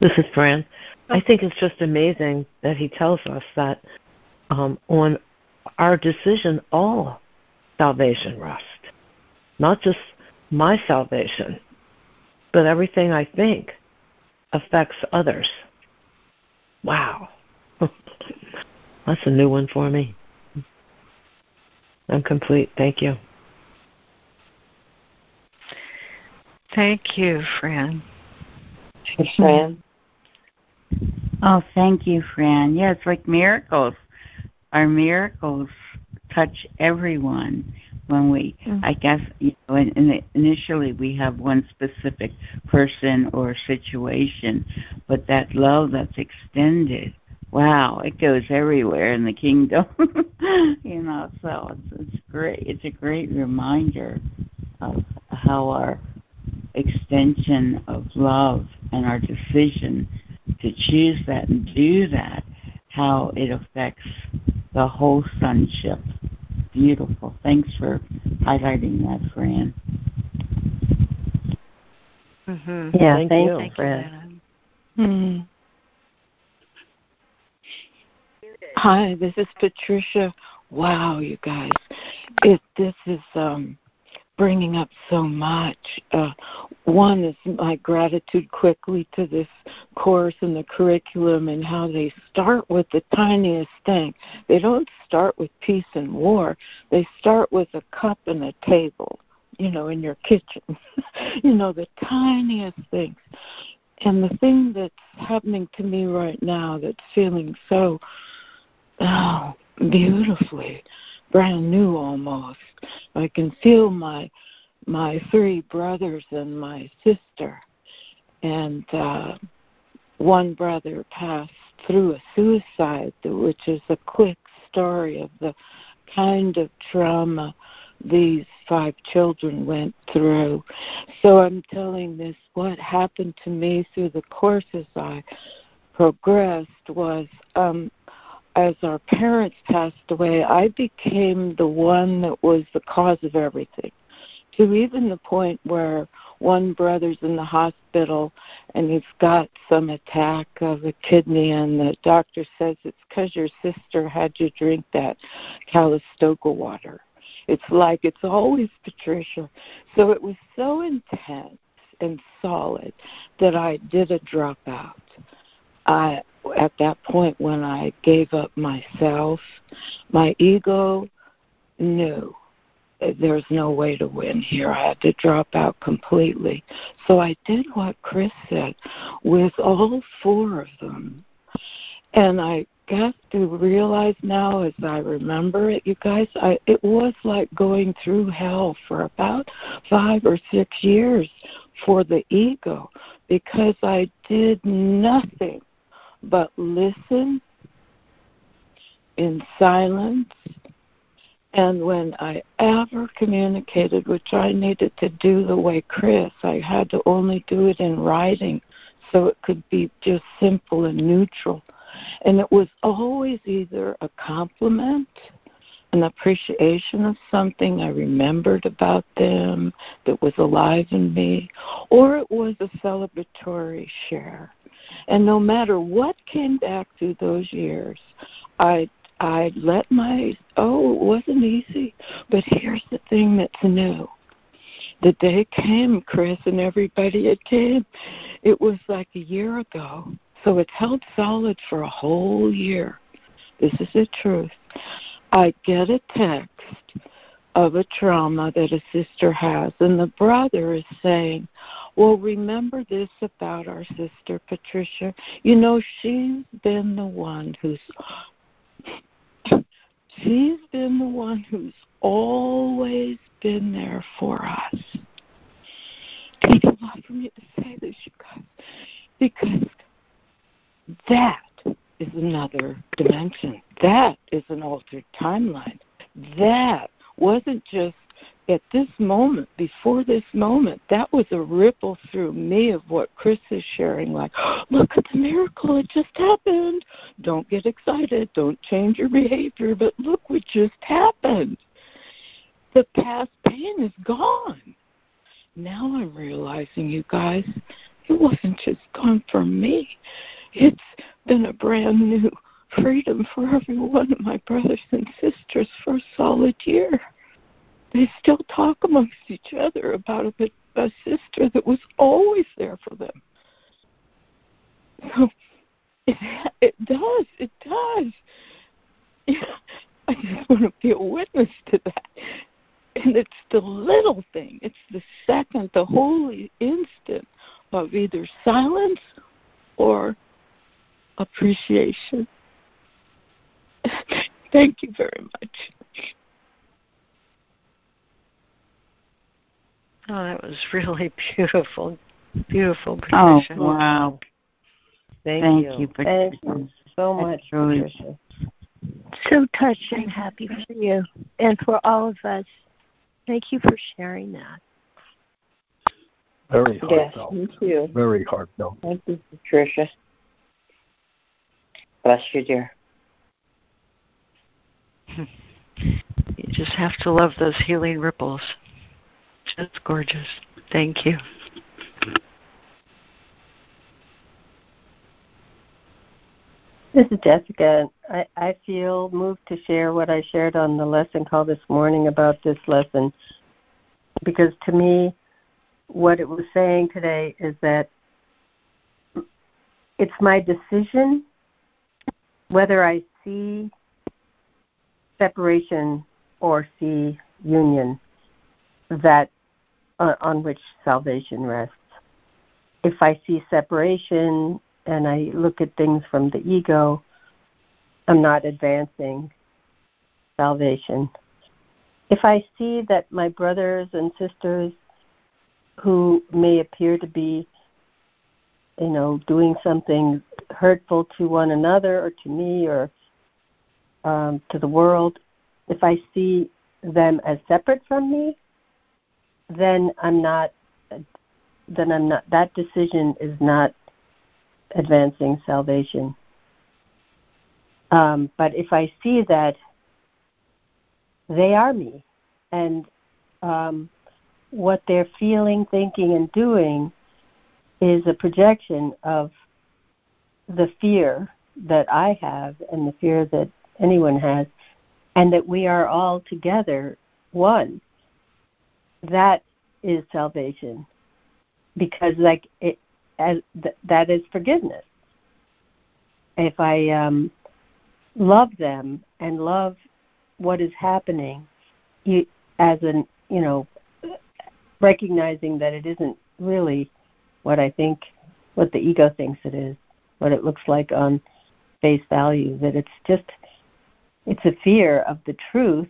This is Fran. I think it's just amazing that he tells us that um, on our decision, all salvation rests. Not just my salvation, but everything I think affects others. Wow. That's a new one for me. I'm complete. Thank you. Thank you, Fran. Thanks, Fran. Oh, thank you, Fran. Yeah, it's like miracles. Our miracles touch everyone when we, mm-hmm. I guess, you know, and, and initially we have one specific person or situation, but that love that's extended wow, it goes everywhere in the kingdom. You know, so it's, it's great. It's a great reminder of how our extension of love and our decision to choose that and do that, how it affects the whole sonship. Beautiful. Thanks for highlighting that, Fran. Mm-hmm. Yeah, thank, thank you, thank Fran. You, mm-hmm. Hi, this is Patricia. Wow, you guys. It, this is um, bringing up so much. Uh, one is my gratitude quickly to this course and the curriculum and how they start with the tiniest thing. They don't start with peace and war. They start with a cup and a table, you know, in your kitchen. You know, the tiniest things. And the thing that's happening to me right now that's feeling so oh, beautifully brand new almost. I can feel my my three brothers and my sister. And uh, one brother passed through a suicide, which is a quick story of the kind of trauma these five children went through. So I'm telling this, what happened to me through the courses I progressed was um, as our parents passed away, I became the one that was the cause of everything, to even the point where one brother's in the hospital and he's got some attack of a kidney, and the doctor says it's because your sister had you drink that Calistoga water. It's like it's always Patricia. So it was so intense and solid that I did a dropout. I, at that point when I gave up myself, my ego knew there's no way to win here. I had to drop out completely. So I did what Chris said with all four of them. And I got to realize now, as I remember it, you guys, I, it was like going through hell for about five or six years for the ego, because I did nothing but listen in silence. And when I ever communicated, which I needed to do the way Chris, I had to only do it in writing so it could be just simple and neutral. And it was always either a compliment, an appreciation of something I remembered about them that was alive in me, or it was a celebratory share. And no matter what came back through those years, I I let my, oh, it wasn't easy, but here's the thing that's new. The day came, Chris, and everybody, it came. It was like a year ago. So it held solid for a whole year. This is the truth. I get a text of a trauma that a sister has, and the brother is saying, well, remember this about our sister, Patricia. You know, she's been the one who's... she's been the one who's always been there for us. It's a lot for me to say this, you guys, because... that is another dimension. That is an altered timeline. That wasn't just at this moment, before this moment. That was a ripple through me of what Chris is sharing, like, oh, look at the miracle. It just happened. Don't get excited. Don't change your behavior. But look what just happened. The past pain is gone. Now I'm realizing, you guys, it wasn't just gone from me. It's been a brand new freedom for every one of my brothers and sisters for a solid year. They still talk amongst each other about a, a sister that was always there for them. So it, it does, it does. Yeah, I just want to be a witness to that. And it's the little thing. It's the second, the holy instant of either silence or appreciation. Thank you very much. Oh, that was really beautiful. Beautiful, Patricia. Oh, wow. Thank, Thank you. you Patricia. so much, Patricia. So touched and happy for you and for all of us. Thank you for sharing that. Very heartfelt. Yes, me too. Very heartfelt. Thank you, Patricia. Bless you, dear. You just have to love those healing ripples. Just gorgeous. Thank you. This is Jessica. I, I feel moved to share what I shared on the lesson call this morning about this lesson, because to me, what it was saying today is that it's my decision whether I see separation or see union that uh, on which salvation rests. If I see separation and I look at things from the ego, I'm not advancing salvation. If I see that my brothers and sisters who may appear to be, you know, doing something hurtful to one another or to me or um, to the world, if I see them as separate from me, then I'm not, then I'm not, that decision is not advancing salvation. Um, but if I see that they are me, and um, what they're feeling, thinking, and doing is a projection of the fear that I have and the fear that anyone has, and that we are all together one, that is salvation. Because like it, As th- that is forgiveness. If I um, love them and love what is happening, you, as an you know, recognizing that it isn't really what I think, what the ego thinks it is, what it looks like on face value. That it's just, it's a fear of the truth,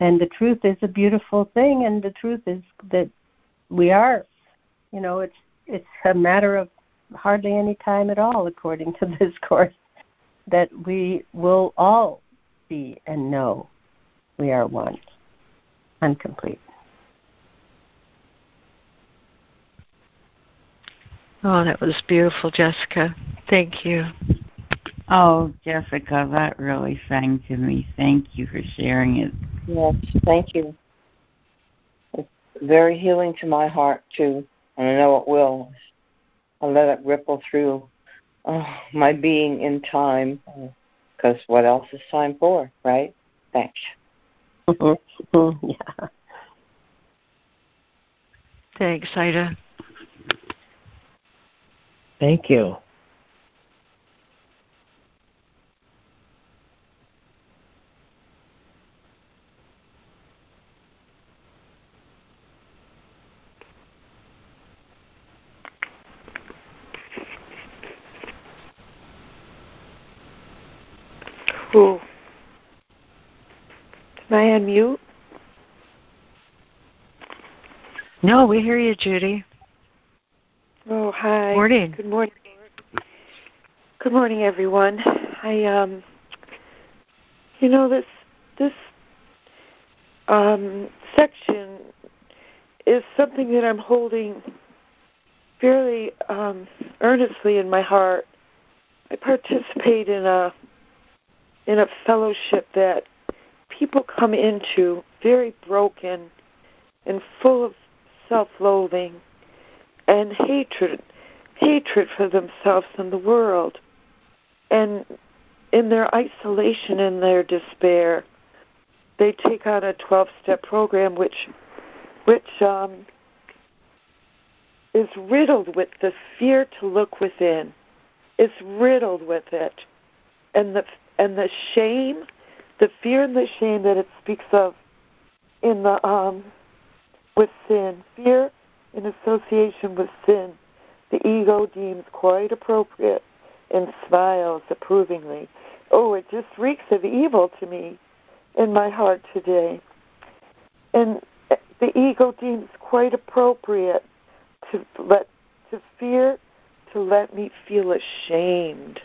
and the truth is a beautiful thing, and the truth is that we are, you know, it's. It's a matter of hardly any time at all, according to this Course, that we will all be and know we are one. I'm complete. Oh, that was beautiful, Jessica. Thank you. Oh, Jessica, that really sang to me. Thank you for sharing it. Yes, thank you. It's very healing to my heart, too. And I know it will. I'll let it ripple through oh, my being in time, because what else is time for, right? Thanks. Mm-hmm. Yeah. Thanks, Ida. Thank you. Cool. Am I on mute? No, we hear you, Judy. Oh, hi. Morning. Good morning. Good morning, everyone. I, um, you know, this this um, section is something that I'm holding fairly um, earnestly in my heart. I participate in a in a fellowship that people come into very broken and full of self-loathing and hatred, hatred for themselves and the world. And in their isolation and their despair, they take on a twelve-step program which which um, is riddled with the fear to look within. It's riddled with it. And the And the shame, the fear and the shame that it speaks of in the um, with sin, fear in association with sin, the ego deems quite appropriate and smiles approvingly. Oh, it just reeks of evil to me in my heart today. And the ego deems quite appropriate to let to fear to let me feel ashamed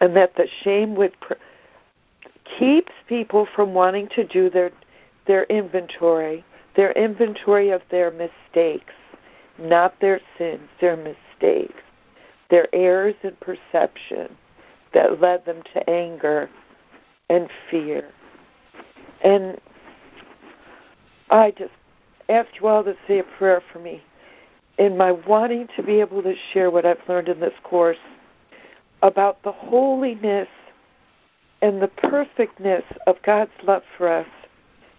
and that the shame would pr- keeps people from wanting to do their their inventory, their inventory of their mistakes, not their sins, their mistakes, their errors in perception that led them to anger and fear. And I just ask you all to say a prayer for me in my wanting to be able to share what I've learned in this course about the holiness and the perfectness of God's love for us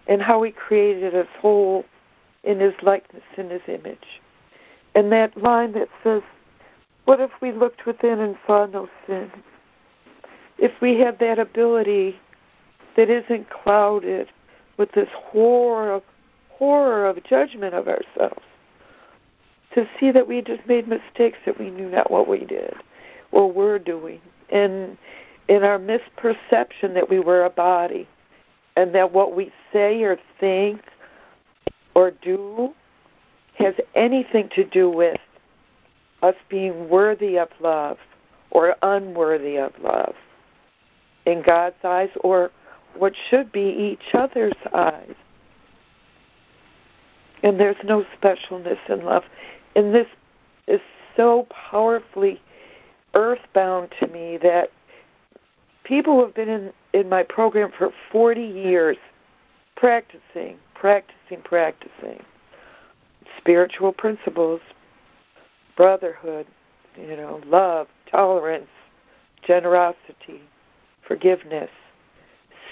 and how He created us whole in His likeness, in His image. And that line that says, what if we looked within and saw no sin? If we had that ability that isn't clouded with this horror of, horror of judgment of ourselves, to see that we just made mistakes that we knew not what we did or were doing, and in our misperception that we were a body, and that what we say or think or do has anything to do with us being worthy of love or unworthy of love in God's eyes, or what should be each other's eyes. And there's no specialness in love. And this is so powerfully earthbound to me that people who have been in, in my program for forty years practicing, practicing, practicing spiritual principles, brotherhood, you know, love, tolerance, generosity, forgiveness,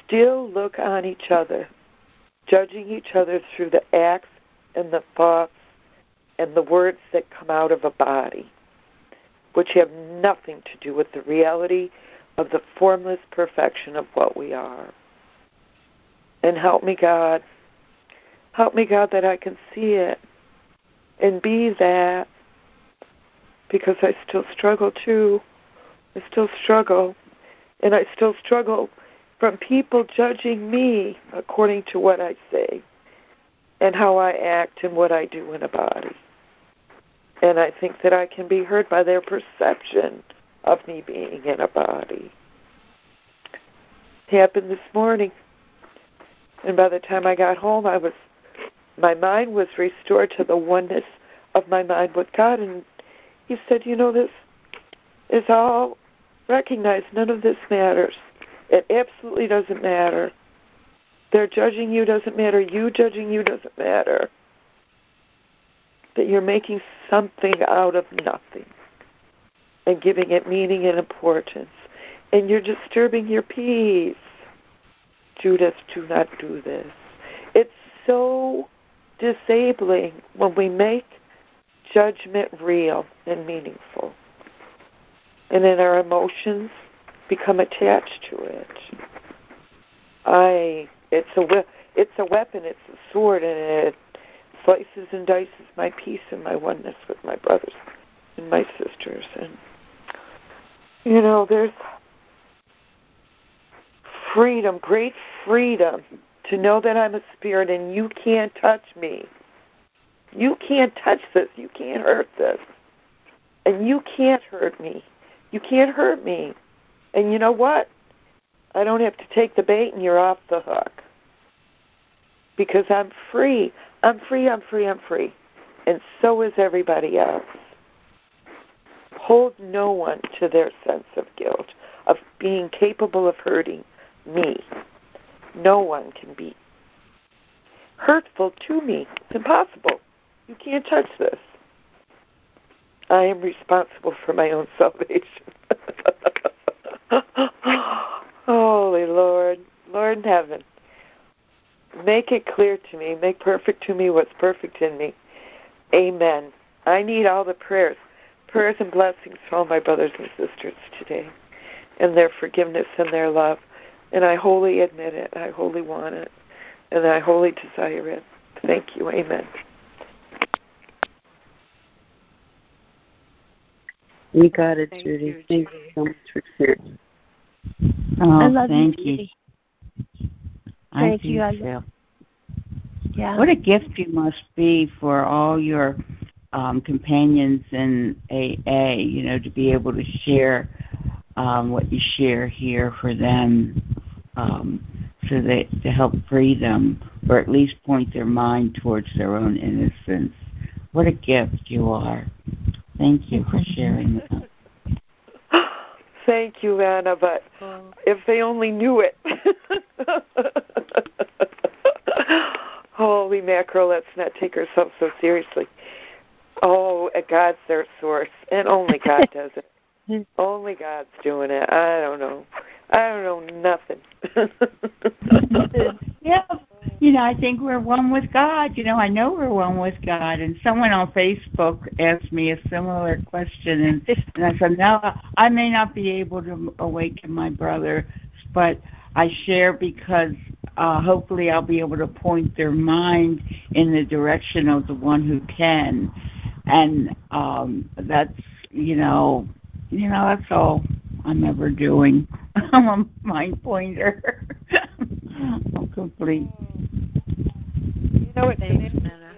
still look on each other, judging each other through the acts and the thoughts and the words that come out of a body, which have nothing to do with the reality of the formless perfection of what we are. And help me, God. Help me, God, that I can see it and be that, because I still struggle, too. I still struggle. And I still struggle from people judging me according to what I say and how I act and what I do in a body. And I think that I can be hurt by their perception of me being in a body. It happened this morning. And by the time I got home, I was, my mind was restored to the oneness of my mind with God. And He said, you know, this is all recognized. None of this matters. It absolutely doesn't matter. Their judging you doesn't matter. You judging you doesn't matter. That you're making something out of nothing and giving it meaning and importance. And you're disturbing your peace. Judas, do not do this. It's so disabling when we make judgment real and meaningful. And then our emotions become attached to it. I, it's a, we, it's a weapon, it's a sword, and it slices and dices my peace and my oneness with my brothers and my sisters. And, you know, there's freedom, great freedom, to know that I'm a spirit and you can't touch me. You can't touch this. You can't hurt this. And you can't hurt me. You can't hurt me. And you know what? I don't have to take the bait and you're off the hook. Because I'm free. I'm free, I'm free, I'm free. And so is everybody else. Hold no one to their sense of guilt, of being capable of hurting me. No one can be hurtful to me. It's impossible. You can't touch this. I am responsible for my own salvation. Holy Lord, Lord in heaven, make it clear to me, make perfect to me what's perfect in me. Amen. I need all the prayers, prayers and blessings for all my brothers and sisters today, and their forgiveness and their love. And I wholly admit it, I wholly want it, and I wholly desire it. Thank you. Amen. We got it, Judy. Thank you so much for sharing. Oh, I love thank you. you. I thank you. I love yeah. What a gift you must be for all your um, companions in A A, you know, to be able to share um, what you share here for them, um, so that to help free them, or at least point their mind towards their own innocence. What a gift you are. Thank you for sharing that. Thank you, Anna, but if they only knew it. Holy mackerel, let's not take ourselves so seriously. Oh, God's their source, and only God does it. Only God's doing it. I don't know. I don't know nothing. Yeah. You know, I think we're one with God. You know, I know we're one with God. And someone on Facebook asked me a similar question, and, and I said, no, I may not be able to awaken my brother, but I share because uh, hopefully I'll be able to point their mind in the direction of the one who can. And um, that's, you know, you know, that's all I'm ever doing. I'm a mind pointer. I'm complete. You know, it's Thanks, a Lana.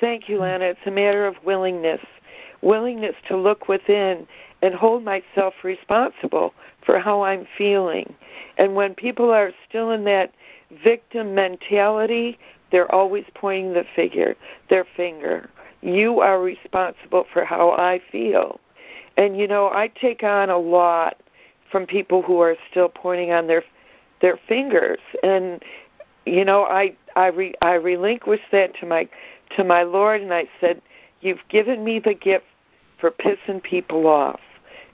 Thank you, Lana. It's a matter of willingness, willingness to look within and hold myself responsible for how I'm feeling. And when people are still in that victim mentality, they're always pointing the figure, their finger. You are responsible for how I feel. And, you know, I take on a lot from people who are still pointing on their their fingers, and you know, I I, re, I relinquished that to my to my Lord, and I said, "You've given me the gift for pissing people off,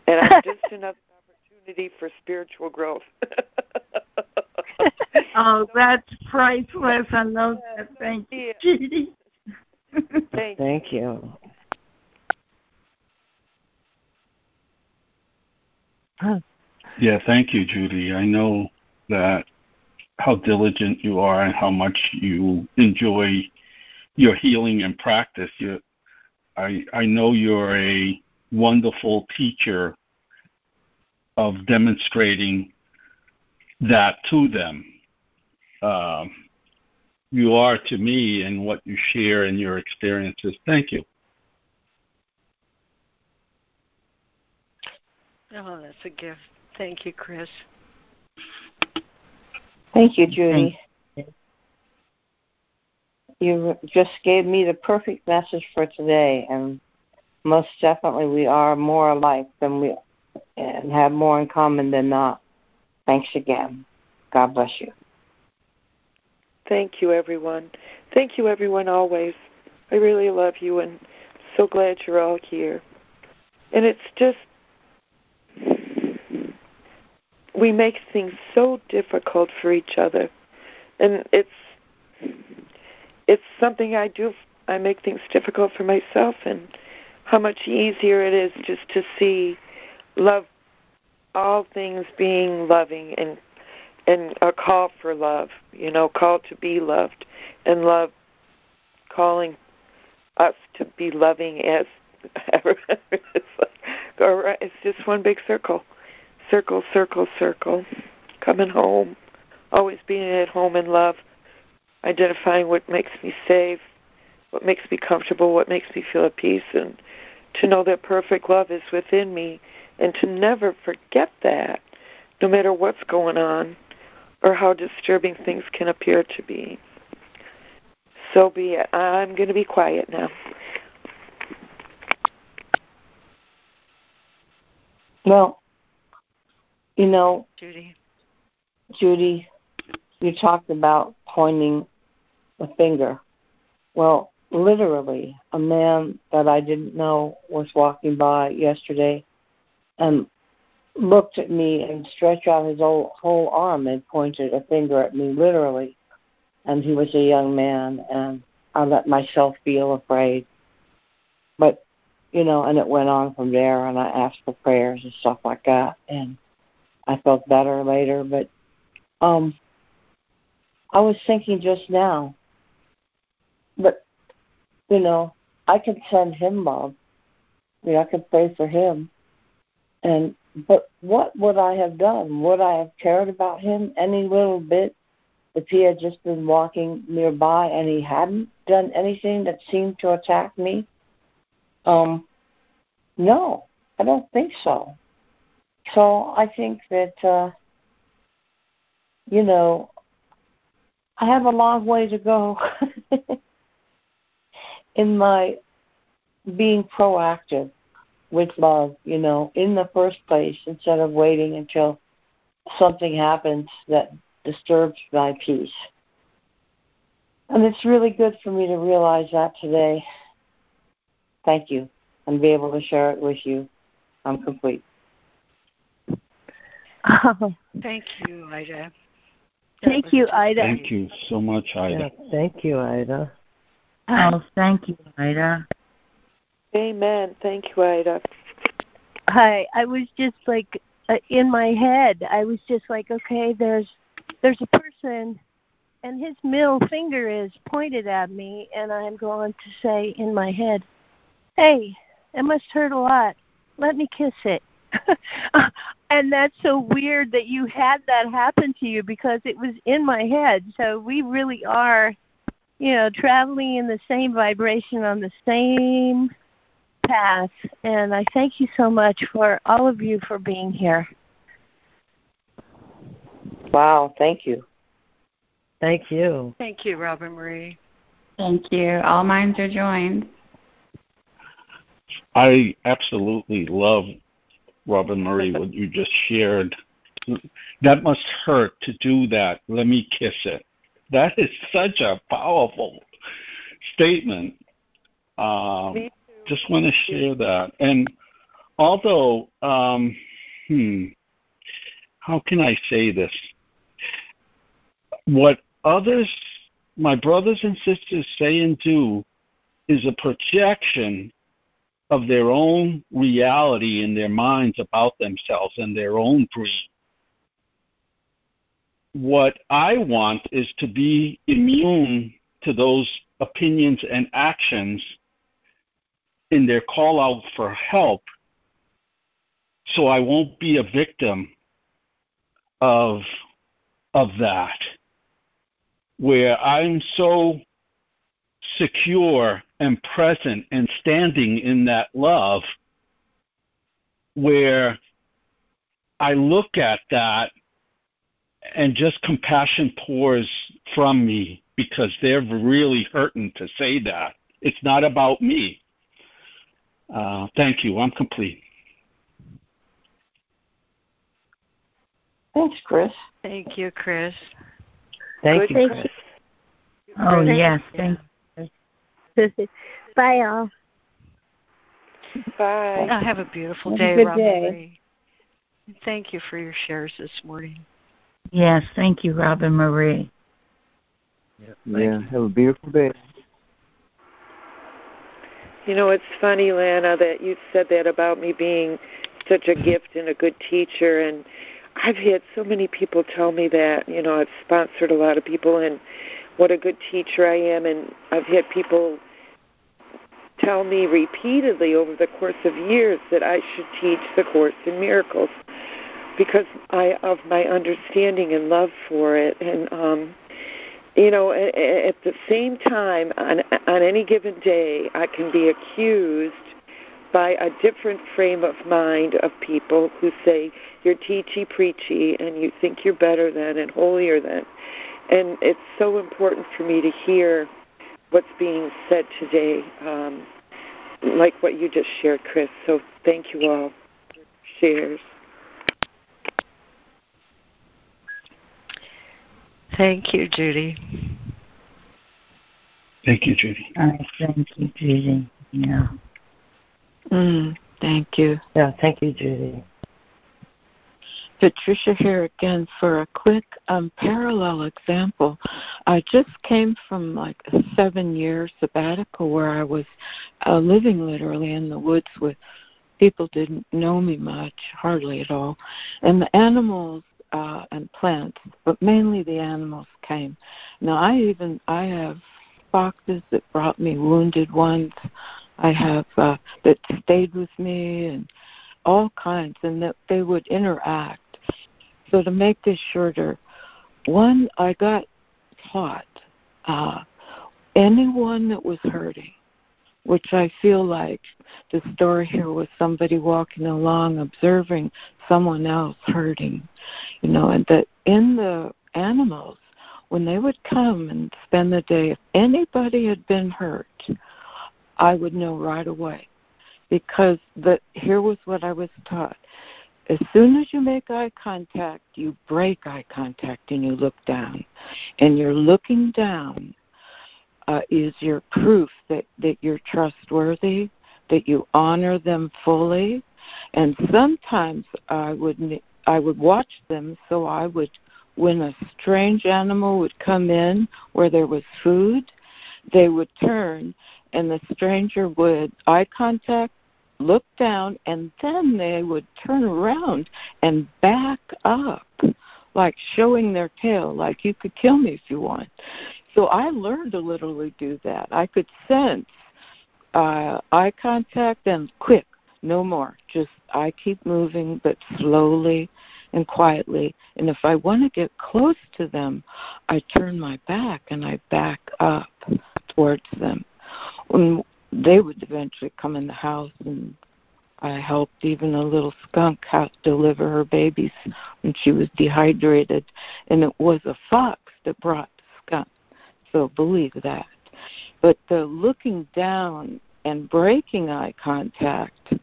and I'm just another opportunity for spiritual growth." Oh, that's priceless! I love that. Thank you, Judy. Thank, Thank you. Huh. Yeah, thank you, Judy. I know that how diligent you are and how much you enjoy your healing and practice. You're, I, I know you're a wonderful teacher of demonstrating that to them. Um, you are to me in what you share and your experiences. Thank you. Oh, that's a gift. Thank you, Chris. Thank you, Judy. Thank you. You just gave me the perfect message for today, and most definitely we are more alike than we and have more in common than not. Thanks again. God bless you. Thank you, everyone. Thank you, everyone, always. I really love you, and so glad you're all here. And it's just, we make things so difficult for each other, and it's it's something I do. I make things difficult for myself, and how much easier it is just to see love, all things being loving, and and a call for love, you know, call to be loved, and love calling us to be loving as ever. It's, like, it's just one big circle. Circle, circle, circle, coming home, always being at home in love, identifying what makes me safe, what makes me comfortable, what makes me feel at peace, and to know that perfect love is within me, and to never forget that, no matter what's going on or how disturbing things can appear to be. So be it. I'm going to be quiet now. Well, you know, Judy, Judy, you talked about pointing the finger. Well, literally, a man that I didn't know was walking by yesterday and looked at me and stretched out his whole, whole arm and pointed a finger at me, literally. And he was a young man, and I let myself feel afraid. But, you know, and it went on from there, and I asked for prayers and stuff like that, and I felt better later, but um, I was thinking just now, but, you know, I could send him love. I mean, I could pray for him. And but what would I have done? Would I have cared about him any little bit if he had just been walking nearby and he hadn't done anything that seemed to attack me? Um, no, I don't think so. So I think that, uh, you know, I have a long way to go in my being proactive with love, you know, in the first place, instead of waiting until something happens that disturbs my peace. And it's really good for me to realize that today. Thank you. And be able to share it with you. I'm complete. Oh. Thank you, Ida. That thank you, Ida. Thank you so much, Ida. Yeah, thank you, Ida. Oh, thank you, Ida. Amen. Thank you, Ida. Hi. I was just like uh, in my head. I was just like, okay, there's there's a person, and his middle finger is pointed at me, and I'm going to say in my head, hey, it must hurt a lot. Let me kiss it. And that's so weird that you had that happen to you, because it was in my head. So we really are, you know, traveling in the same vibration on the same path. And I thank you so much for all of you for being here. Wow, thank you. Thank you. Thank you, Robin Marie. Thank you. All minds are joined. I absolutely love, Robin Marie, what you just shared. That must hurt to do that. Let me kiss it. That is such a powerful statement. Um, just want to share that. And although, um, hmm, how can I say this? What others, my brothers and sisters, say and do is a projection of their own reality in their minds about themselves and their own dream. What I want is to be immune to those opinions and actions in their call out for help, so I won't be a victim of, of that, where I'm so secure and present and standing in that love, where I look at that and just compassion pours from me, because they're really hurting to say that. It's not about me. Uh, thank you. I'm complete. Thanks, Chris. Thank you, Chris. Thank Good you, Chris. You. Oh, yes. Thank you. Bye, all. Bye. Oh, have a beautiful day, Robin Marie. Thank you for your shares this morning. Yes, thank you, Robin Marie. Yeah, yeah have a beautiful day. You know, it's funny, Lana, that you said that about me being such a gift and a good teacher, and I've had so many people tell me that. You know, I've sponsored a lot of people, and what a good teacher I am, and I've had people tell me repeatedly over the course of years that I should teach the Course in Miracles because I of my understanding and love for it. And, um, you know, at, at the same time, on, on any given day, I can be accused by a different frame of mind of people who say, you're teachy-preachy, and you think you're better than and holier than. And it's so important for me to hear what's being said today, um, like what you just shared, Chris. So thank you all for your shares. Thank you, Judy. Thank you, Judy. Uh, thank you, Judy. Yeah. Mm, thank you. Yeah, thank you, Judy. Patricia here again for a quick um, parallel example. I just came from like a seven-year sabbatical where I was uh, living literally in the woods with people didn't know me much, hardly at all. And the animals uh, and plants, but mainly the animals came. Now, I even, I have foxes that brought me wounded ones. I have uh, that stayed with me and all kinds, and that they would interact. So to make this shorter, one, I got taught uh, anyone that was hurting which I feel like the story here was somebody walking along observing someone else hurting, you know, and that in the animals, when they would come and spend the day, if anybody had been hurt, I would know right away, because the, here was what I was taught. As soon as you make eye contact, you break eye contact and you look down. And you're looking down uh, is your proof that, that you're trustworthy, that you honor them fully. And sometimes I would I would watch them, so I would, when a strange animal would come in where there was food, they would turn and the stranger would eye contact, look down, and then they would turn around and back up, like showing their tail, like, you could kill me if you want. So I learned to literally do that. I could sense uh, eye contact and quick, no more. Just I keep moving, but slowly and quietly. And if I want to get close to them, I turn my back and I back up towards them. When they would eventually come in the house, and I helped even a little skunk house deliver her babies when she was dehydrated, and it was a fox that brought the skunk, so believe that. But the looking down and breaking eye contact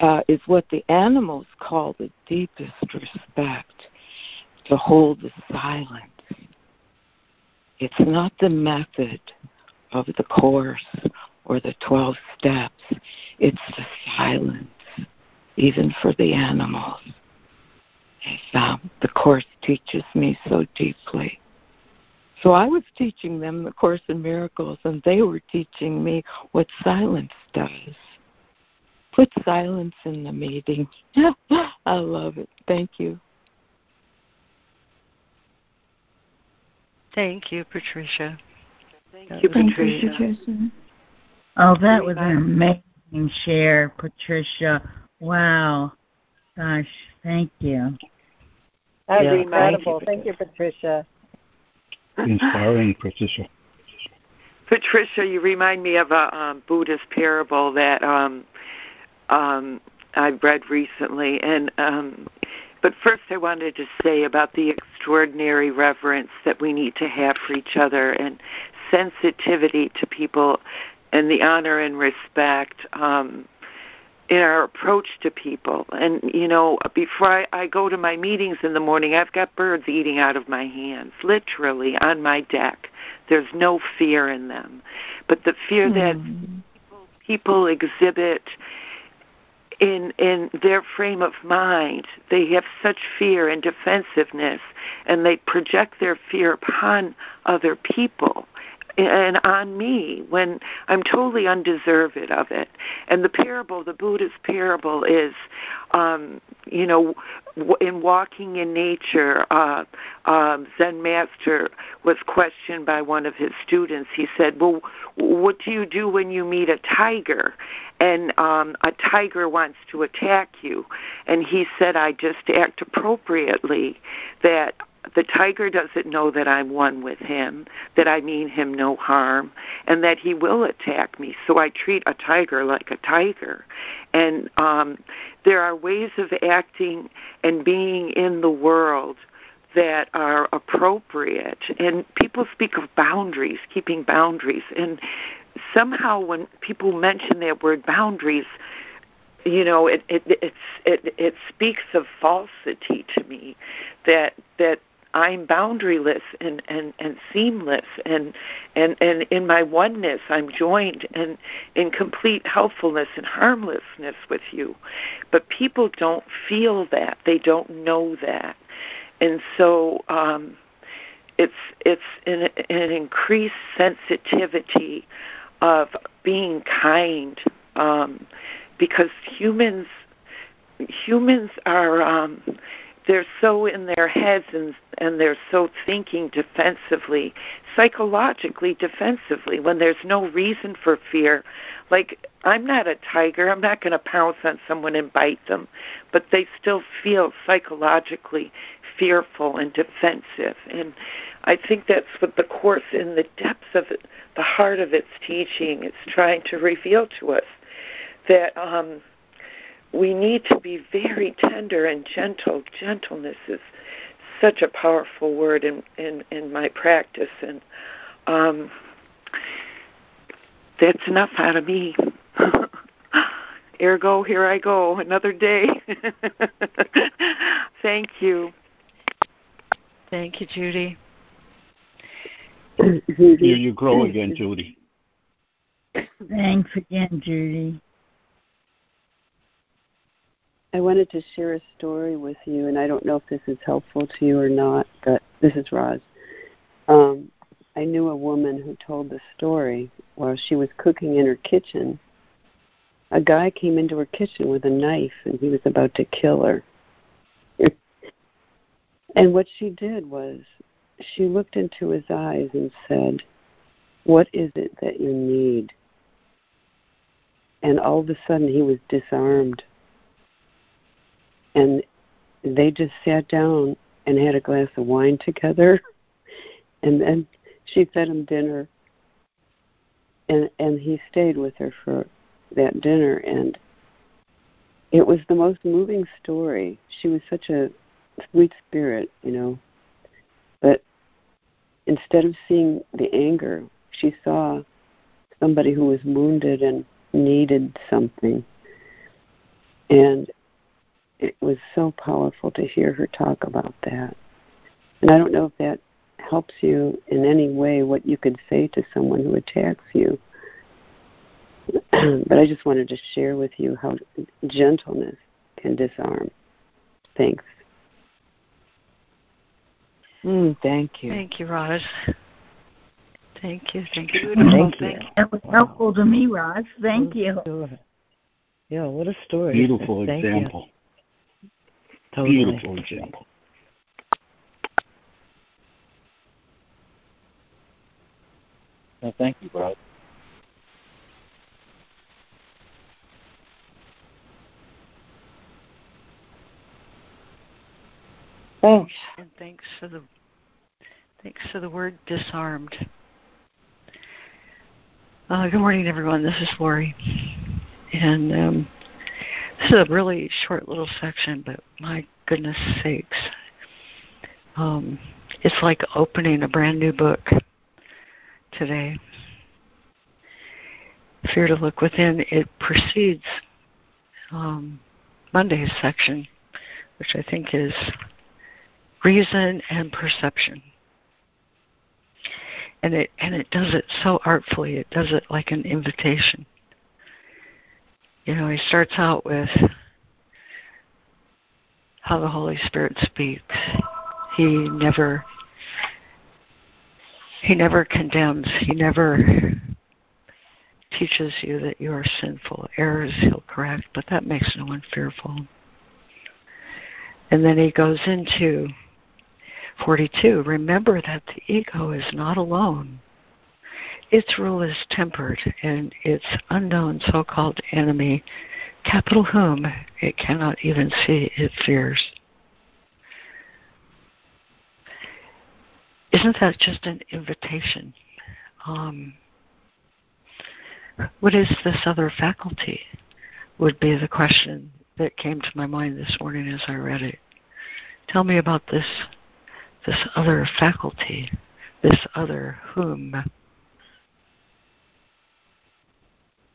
uh, is what the animals call the deepest respect, to hold the silence. It's not the method of the Course or the twelve steps. It's the silence, even for the animals, as um, the Course teaches me so deeply. So I was teaching them the Course in Miracles, and they were teaching me what silence does. Put silence in the meeting. I love it. Thank you. Thank you, Patricia. Thank you, Thank Patricia. you Patricia. Oh, that was an amazing share, Patricia. Wow. Gosh, thank you. That was yeah, incredible. Thank you, Patricia. Thank you, Patricia. Inspiring, Patricia. Patricia, you remind me of a um, Buddhist parable that um, um, I've read recently. And um, but first I wanted to say about the extraordinary reverence that we need to have for each other and sensitivity to people, and the honor and respect um, in our approach to people. And, you know, before I, I go to my meetings in the morning, I've got birds eating out of my hands, literally on my deck. There's no fear in them. But the fear mm. that people, people exhibit in in their frame of mind, they have such fear and defensiveness, and they project their fear upon other people and on me when I'm totally undeserving of it. And the parable, the Buddhist parable, is, um, you know, w- in walking in nature, uh, um, Zen Master was questioned by one of his students. He said, well, what do you do when you meet a tiger and um, a tiger wants to attack you? And he said, I just act appropriately, that the tiger doesn't know that I'm one with him, that I mean him no harm, and that he will attack me. So I treat a tiger like a tiger. And um, there are ways of acting and being in the world that are appropriate. And people speak of boundaries, keeping boundaries. And somehow when people mention that word boundaries, you know, it it it's, it it speaks of falsity to me, that that I'm boundaryless and, and, and seamless and, and and in my oneness I'm joined and in complete helpfulness and harmlessness with you. But people don't feel that. They don't know that. And so um, it's it's an, an increased sensitivity of being kind. Um, Because humans, humans are um, they're so in their heads and, and they're so thinking defensively, psychologically defensively, when there's no reason for fear. Like, I'm not a tiger. I'm not going to pounce on someone and bite them. But they still feel psychologically fearful and defensive. And I think that's what the Course, in the depths of it, the heart of its teaching, is trying to reveal to us, that um, we need to be very tender and gentle. Gentleness is such a powerful word in, in, in my practice. And um, that's enough out of me. Ergo, here I go, another day. Thank you. Thank you, Judy. Here you grow again, Judy. Thanks again, Judy. I wanted to share a story with you, and I don't know if this is helpful to you or not, but this is Roz. Um, I knew a woman who told the story while she was cooking in her kitchen. A guy came into her kitchen with a knife, and he was about to kill her. And what she did was she looked into his eyes and said, "What is it that you need?" And all of a sudden he was disarmed. And they just sat down and had a glass of wine together. And then she fed him dinner. And and he stayed with her for that dinner. And it was the most moving story. She was such a sweet spirit, you know. But instead of seeing the anger, she saw somebody who was wounded and needed something. And it was so powerful to hear her talk about that. And I don't know if that helps you in any way, what you could say to someone who attacks you. But I just wanted to share with you how gentleness can disarm. Thanks. Mm, thank you. Thank you, Roz. Thank you. Thank you. Thank you. That was helpful to me, Roz. Thank you. Yeah, what a story. Beautiful example. Totally. Beautiful example. No, thank you, Roz. Thanks. And thanks for the thanks for the word disarmed. Uh, good morning, everyone. This is Lori. And um, this is a really short little section, but my goodness sakes. Um, it's like opening a brand new book today. Fear to Look Within, it precedes um, Monday's section, which I think is reason and perception. And it and it does it so artfully. It does it like an invitation. You know, he starts out with how the Holy Spirit speaks. He never he never condemns. He never teaches you that you are sinful. Errors he'll correct, but that makes no one fearful. And then he goes into forty-two, remember that the ego is not alone. Its rule is tempered, and its unknown so-called enemy, capital whom it cannot even see, it fears. Isn't that just an invitation? Um, what is this other faculty? Would be the question that came to my mind this morning as I read it. Tell me about this this other faculty, this other whom.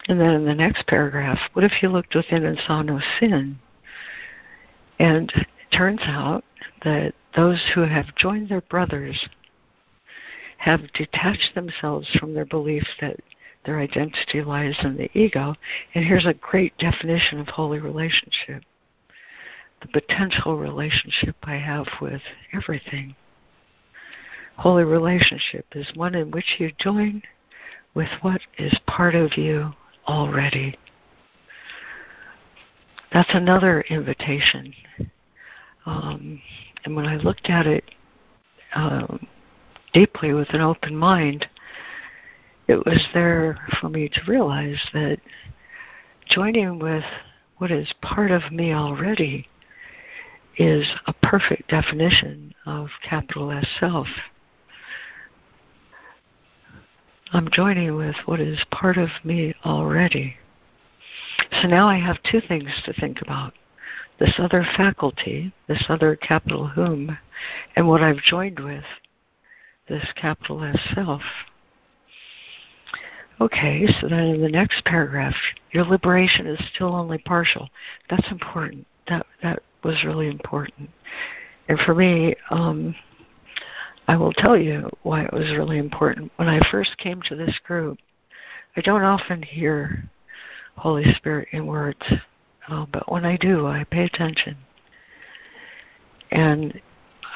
And then in the next paragraph, what if you looked within and saw no sin? And it turns out that those who have joined their brothers have detached themselves from their belief that their identity lies in the ego. And here's a great definition of holy relationship. The potential relationship I have with everything. Holy relationship is one in which you join with what is part of you already. That's another invitation. Um, and when I looked at it uh, deeply with an open mind, it was there for me to realize that joining with what is part of me already is a perfect definition of capital S self. I'm joining with what is part of me already. So now I have two things to think about. This other faculty, this other capital whom, and what I've joined with, this capital S self. Okay, so then in the next paragraph, your liberation is still only partial. That's important. That that was really important. And for me, um, I will tell you why it was really important. When I first came to this group, I don't often hear Holy Spirit in words, uh, but when I do, I pay attention. And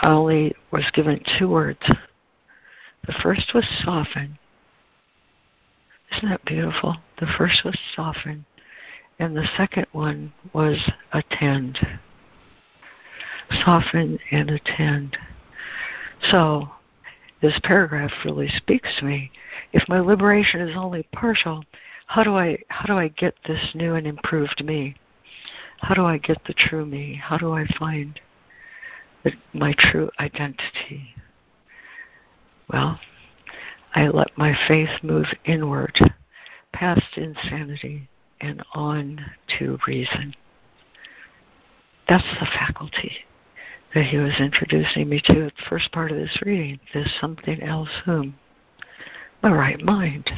I only was given two words. The first was soften. Isn't that beautiful? The first was soften, and the second one was attend. Soften and attend. So, this paragraph really speaks to me. If my liberation is only partial, how do I how do I get this new and improved me? How do I get the true me? How do I find the, my true identity? Well, I let my faith move inward, past insanity, and on to reason. That's the faculty that he was introducing me to at the first part of this reading, this something else whom, my right mind.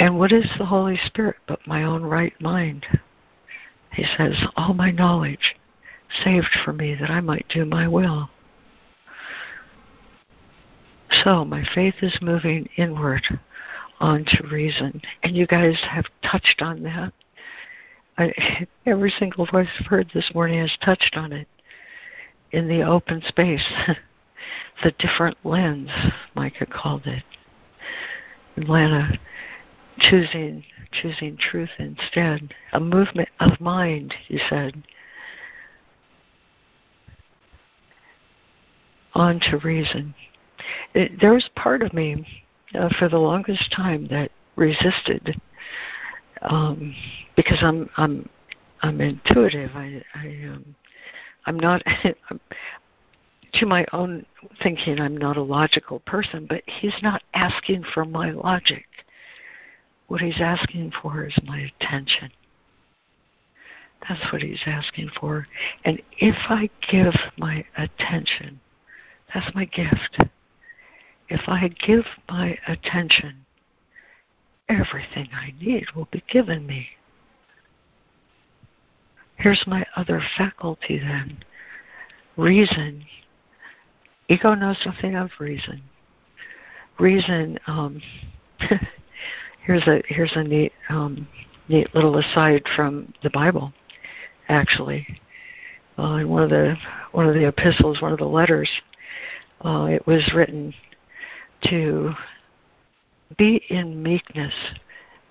And what is the Holy Spirit but my own right mind? He says, all my knowledge saved for me that I might do my will. So, my faith is moving inward onto reason. And you guys have touched on that. I, every single voice I've heard this morning has touched on it. In the open space, the different lens, Micah called it. Atlanta, choosing, choosing truth instead. A movement of mind, he said. Onto reason. It, there was part of me uh, for the longest time that resisted um, because I'm I'm I'm intuitive. I, I um, I'm not to my own thinking. I'm not a logical person, but he's not asking for my logic. What he's asking for is my attention. That's what he's asking for. And if I give my attention, that's my gift. If I give my attention, everything I need will be given me. Here's my other faculty then. Reason. Ego knows nothing of reason. Reason, um, here's a here's a neat, um, neat little aside from the Bible, actually. Uh, in one of the one of the epistles, one of the letters, uh, it was written to be in meekness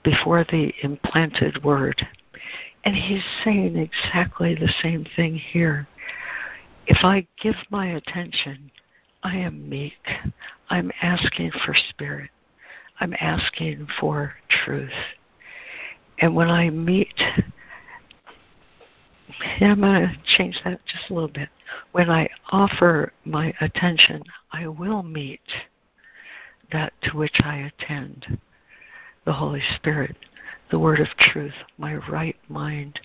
before the implanted word. And he's saying exactly the same thing here. If I give my attention, I am meek. I'm asking for spirit. I'm asking for truth. And when I meet, yeah, I'm going to change that just a little bit. When I offer my attention, I will meet that to which I attend, the Holy Spirit, the Word of Truth, my right mind,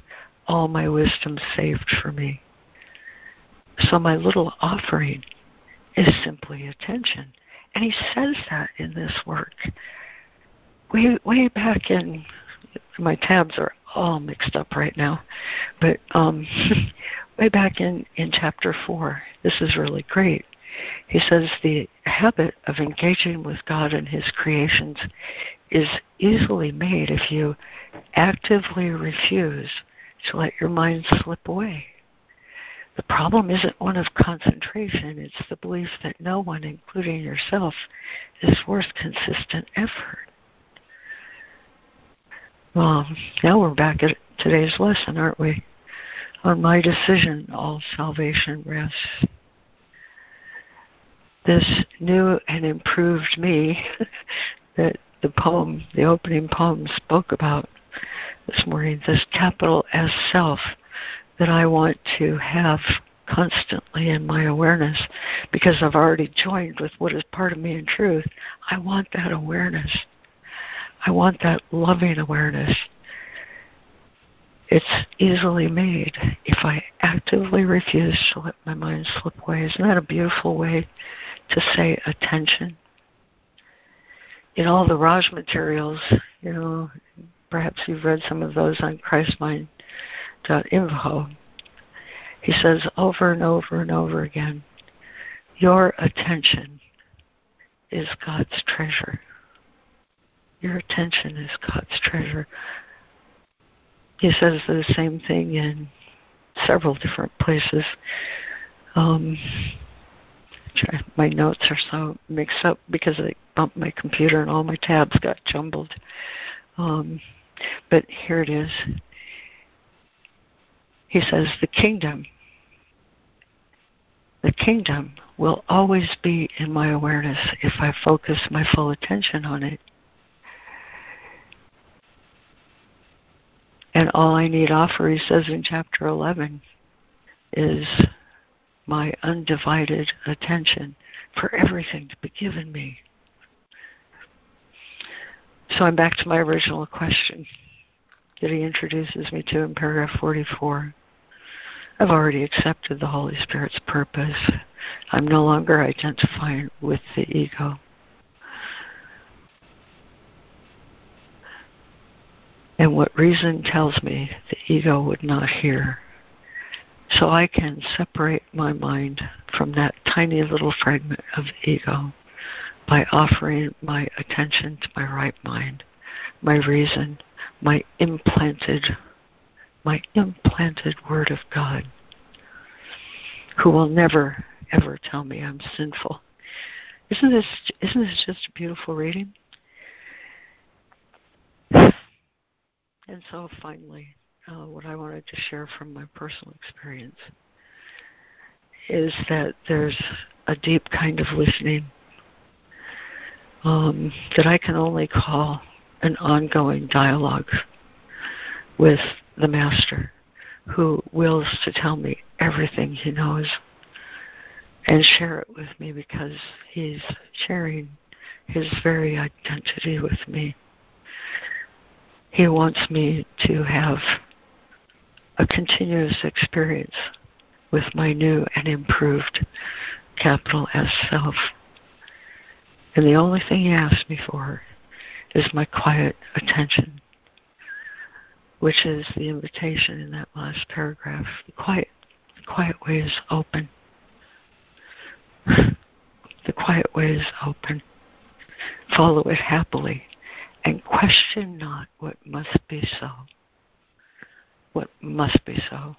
all my wisdom saved for me. So my little offering is simply attention. And he says that in this work. Way, way back in, my tabs are all mixed up right now, but um, way back in, in chapter four, this is really great. He says the habit of engaging with God and His creations is easily made if you actively refuse to let your mind slip away. The problem isn't one of concentration, it's the belief that no one, including yourself, is worth consistent effort. Well, now we're back at today's lesson, aren't we? On my decision, all salvation rests. This new and improved me that the poem, the opening poem spoke about this morning, this capital S self that I want to have constantly in my awareness, because I've already joined with what is part of me in truth. I want that awareness. I want that loving awareness. It's easily made if I actively refuse to let my mind slip away. Isn't that a beautiful way to say attention? In all the Raj materials, you know, perhaps you've read some of those on Christ Mind dot info, he says over and over and over again, your attention is God's treasure. Your attention is God's treasure. He says the same thing in several different places. Um, my notes are so mixed up because I bumped my computer and all my tabs got jumbled. Um, but here it is. He says, the kingdom, the kingdom will always be in my awareness if I focus my full attention on it. And all I need offer, he says in chapter eleven, is my undivided attention for everything to be given me. So I'm back to my original question that he introduces me to in paragraph forty-four. I've already accepted the Holy Spirit's purpose. I'm no longer identifying with the ego. And what reason tells me the ego would not hear. So I can separate my mind from that tiny little fragment of ego by offering my attention to my right mind, my reason, my implanted, my implanted word of God, who will never, ever tell me I'm sinful. Isn't this, isn't this just a beautiful reading? And so finally, uh, what I wanted to share from my personal experience is that there's a deep kind of listening um, that I can only call an ongoing dialogue with the Master, who wills to tell me everything he knows and share it with me because he's sharing his very identity with me. He wants me to have a continuous experience with my new and improved capital S self. And the only thing he asks me for is my quiet attention, which is the invitation in that last paragraph. The quiet, the quiet way is open. The quiet way is open. Follow it happily. And question not what must be so. What must be so.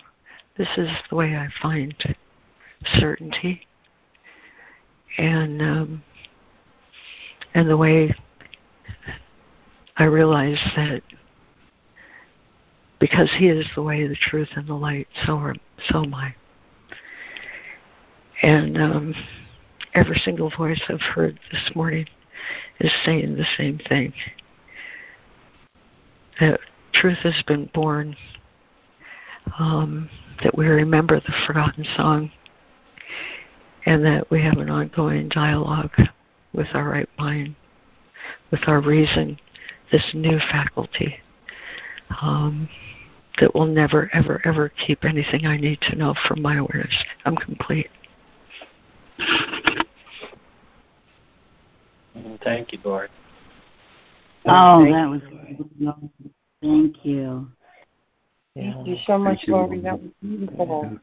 This is the way I find certainty, and um, and the way I realize that because He is the way, the truth, and the light, so are, so am I. And um, every single voice I've heard this morning is saying the same thing. That truth has been born, um, that we remember the forgotten song, and that we have an ongoing dialogue with our right mind, with our reason, this new faculty um, that will never, ever, ever keep anything I need to know from my awareness. I'm complete. Thank you, Lori. Oh, that was lovely. Thank you. Yeah, thank you so much, you, Lori. That was beautiful yeah.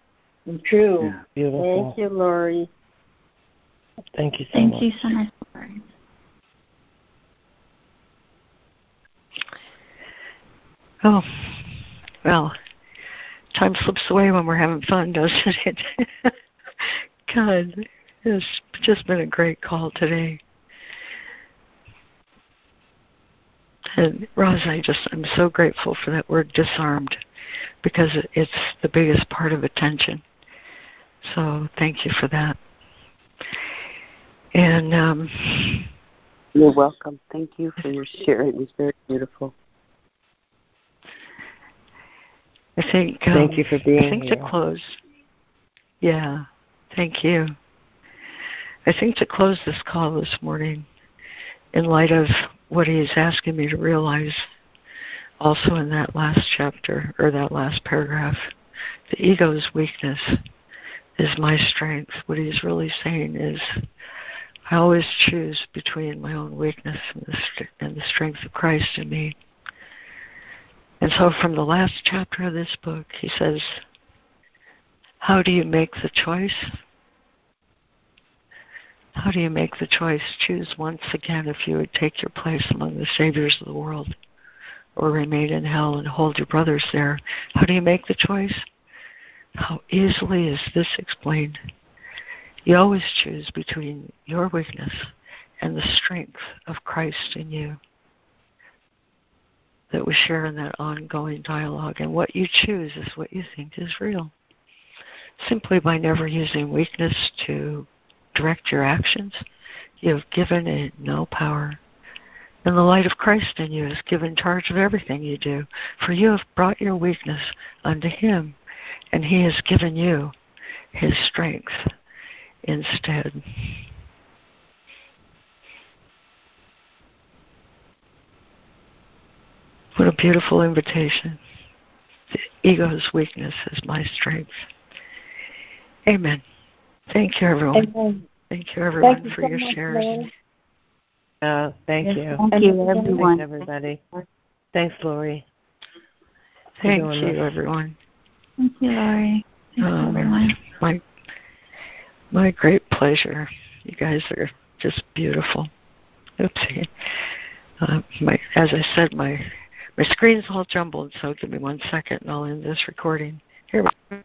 and true. Yeah, beautiful. Thank you, Lori. Thank you so thank much. Thank you so much, Lori. Oh, well, time slips away when we're having fun, doesn't it? God, it's just been a great call today. And Roz, I just, I'm so grateful for that word disarmed. because it's the biggest part of attention. So thank you for that. And um, you're welcome. Thank you for your share. It was very beautiful. I think. Um, thank you for being here. I think here. to close. Yeah, thank you. I think to close this call this morning, in light of what he is asking me to realize, also in that last chapter, or that last paragraph, the ego's weakness is my strength. What he's really saying is, I always choose between my own weakness and the, st- and the strength of Christ in me. And so from the last chapter of this book, he says, how do you make the choice? How do you make the choice? Choose once again if you would take your place among the saviors of the world, or remain in hell and hold your brothers there. How do you make the choice? How easily is this explained? You always choose between your weakness and the strength of Christ in you that we share in that ongoing dialogue. And what you choose is what you think is real. Simply by never using weakness to direct your actions, you have given it no power. And the light of Christ in you is given charge of everything you do, for you have brought your weakness unto him, and he has given you his strength instead. What a beautiful invitation. The ego's weakness is my strength. Amen. Thank you, everyone. Amen. Thank you, everyone, thank you for so your much, shares. Lori. Uh, thank yes, you. Thank you, everyone. Thanks, everybody. Thanks, Lori. Thank you, you everyone. Thank you, Lori. Thank um, you, everyone. My, my great pleasure. You guys are just beautiful. Oopsie. Uh, my, as I said, my my screen's all jumbled, so give me one second and I'll end this recording. Here we go.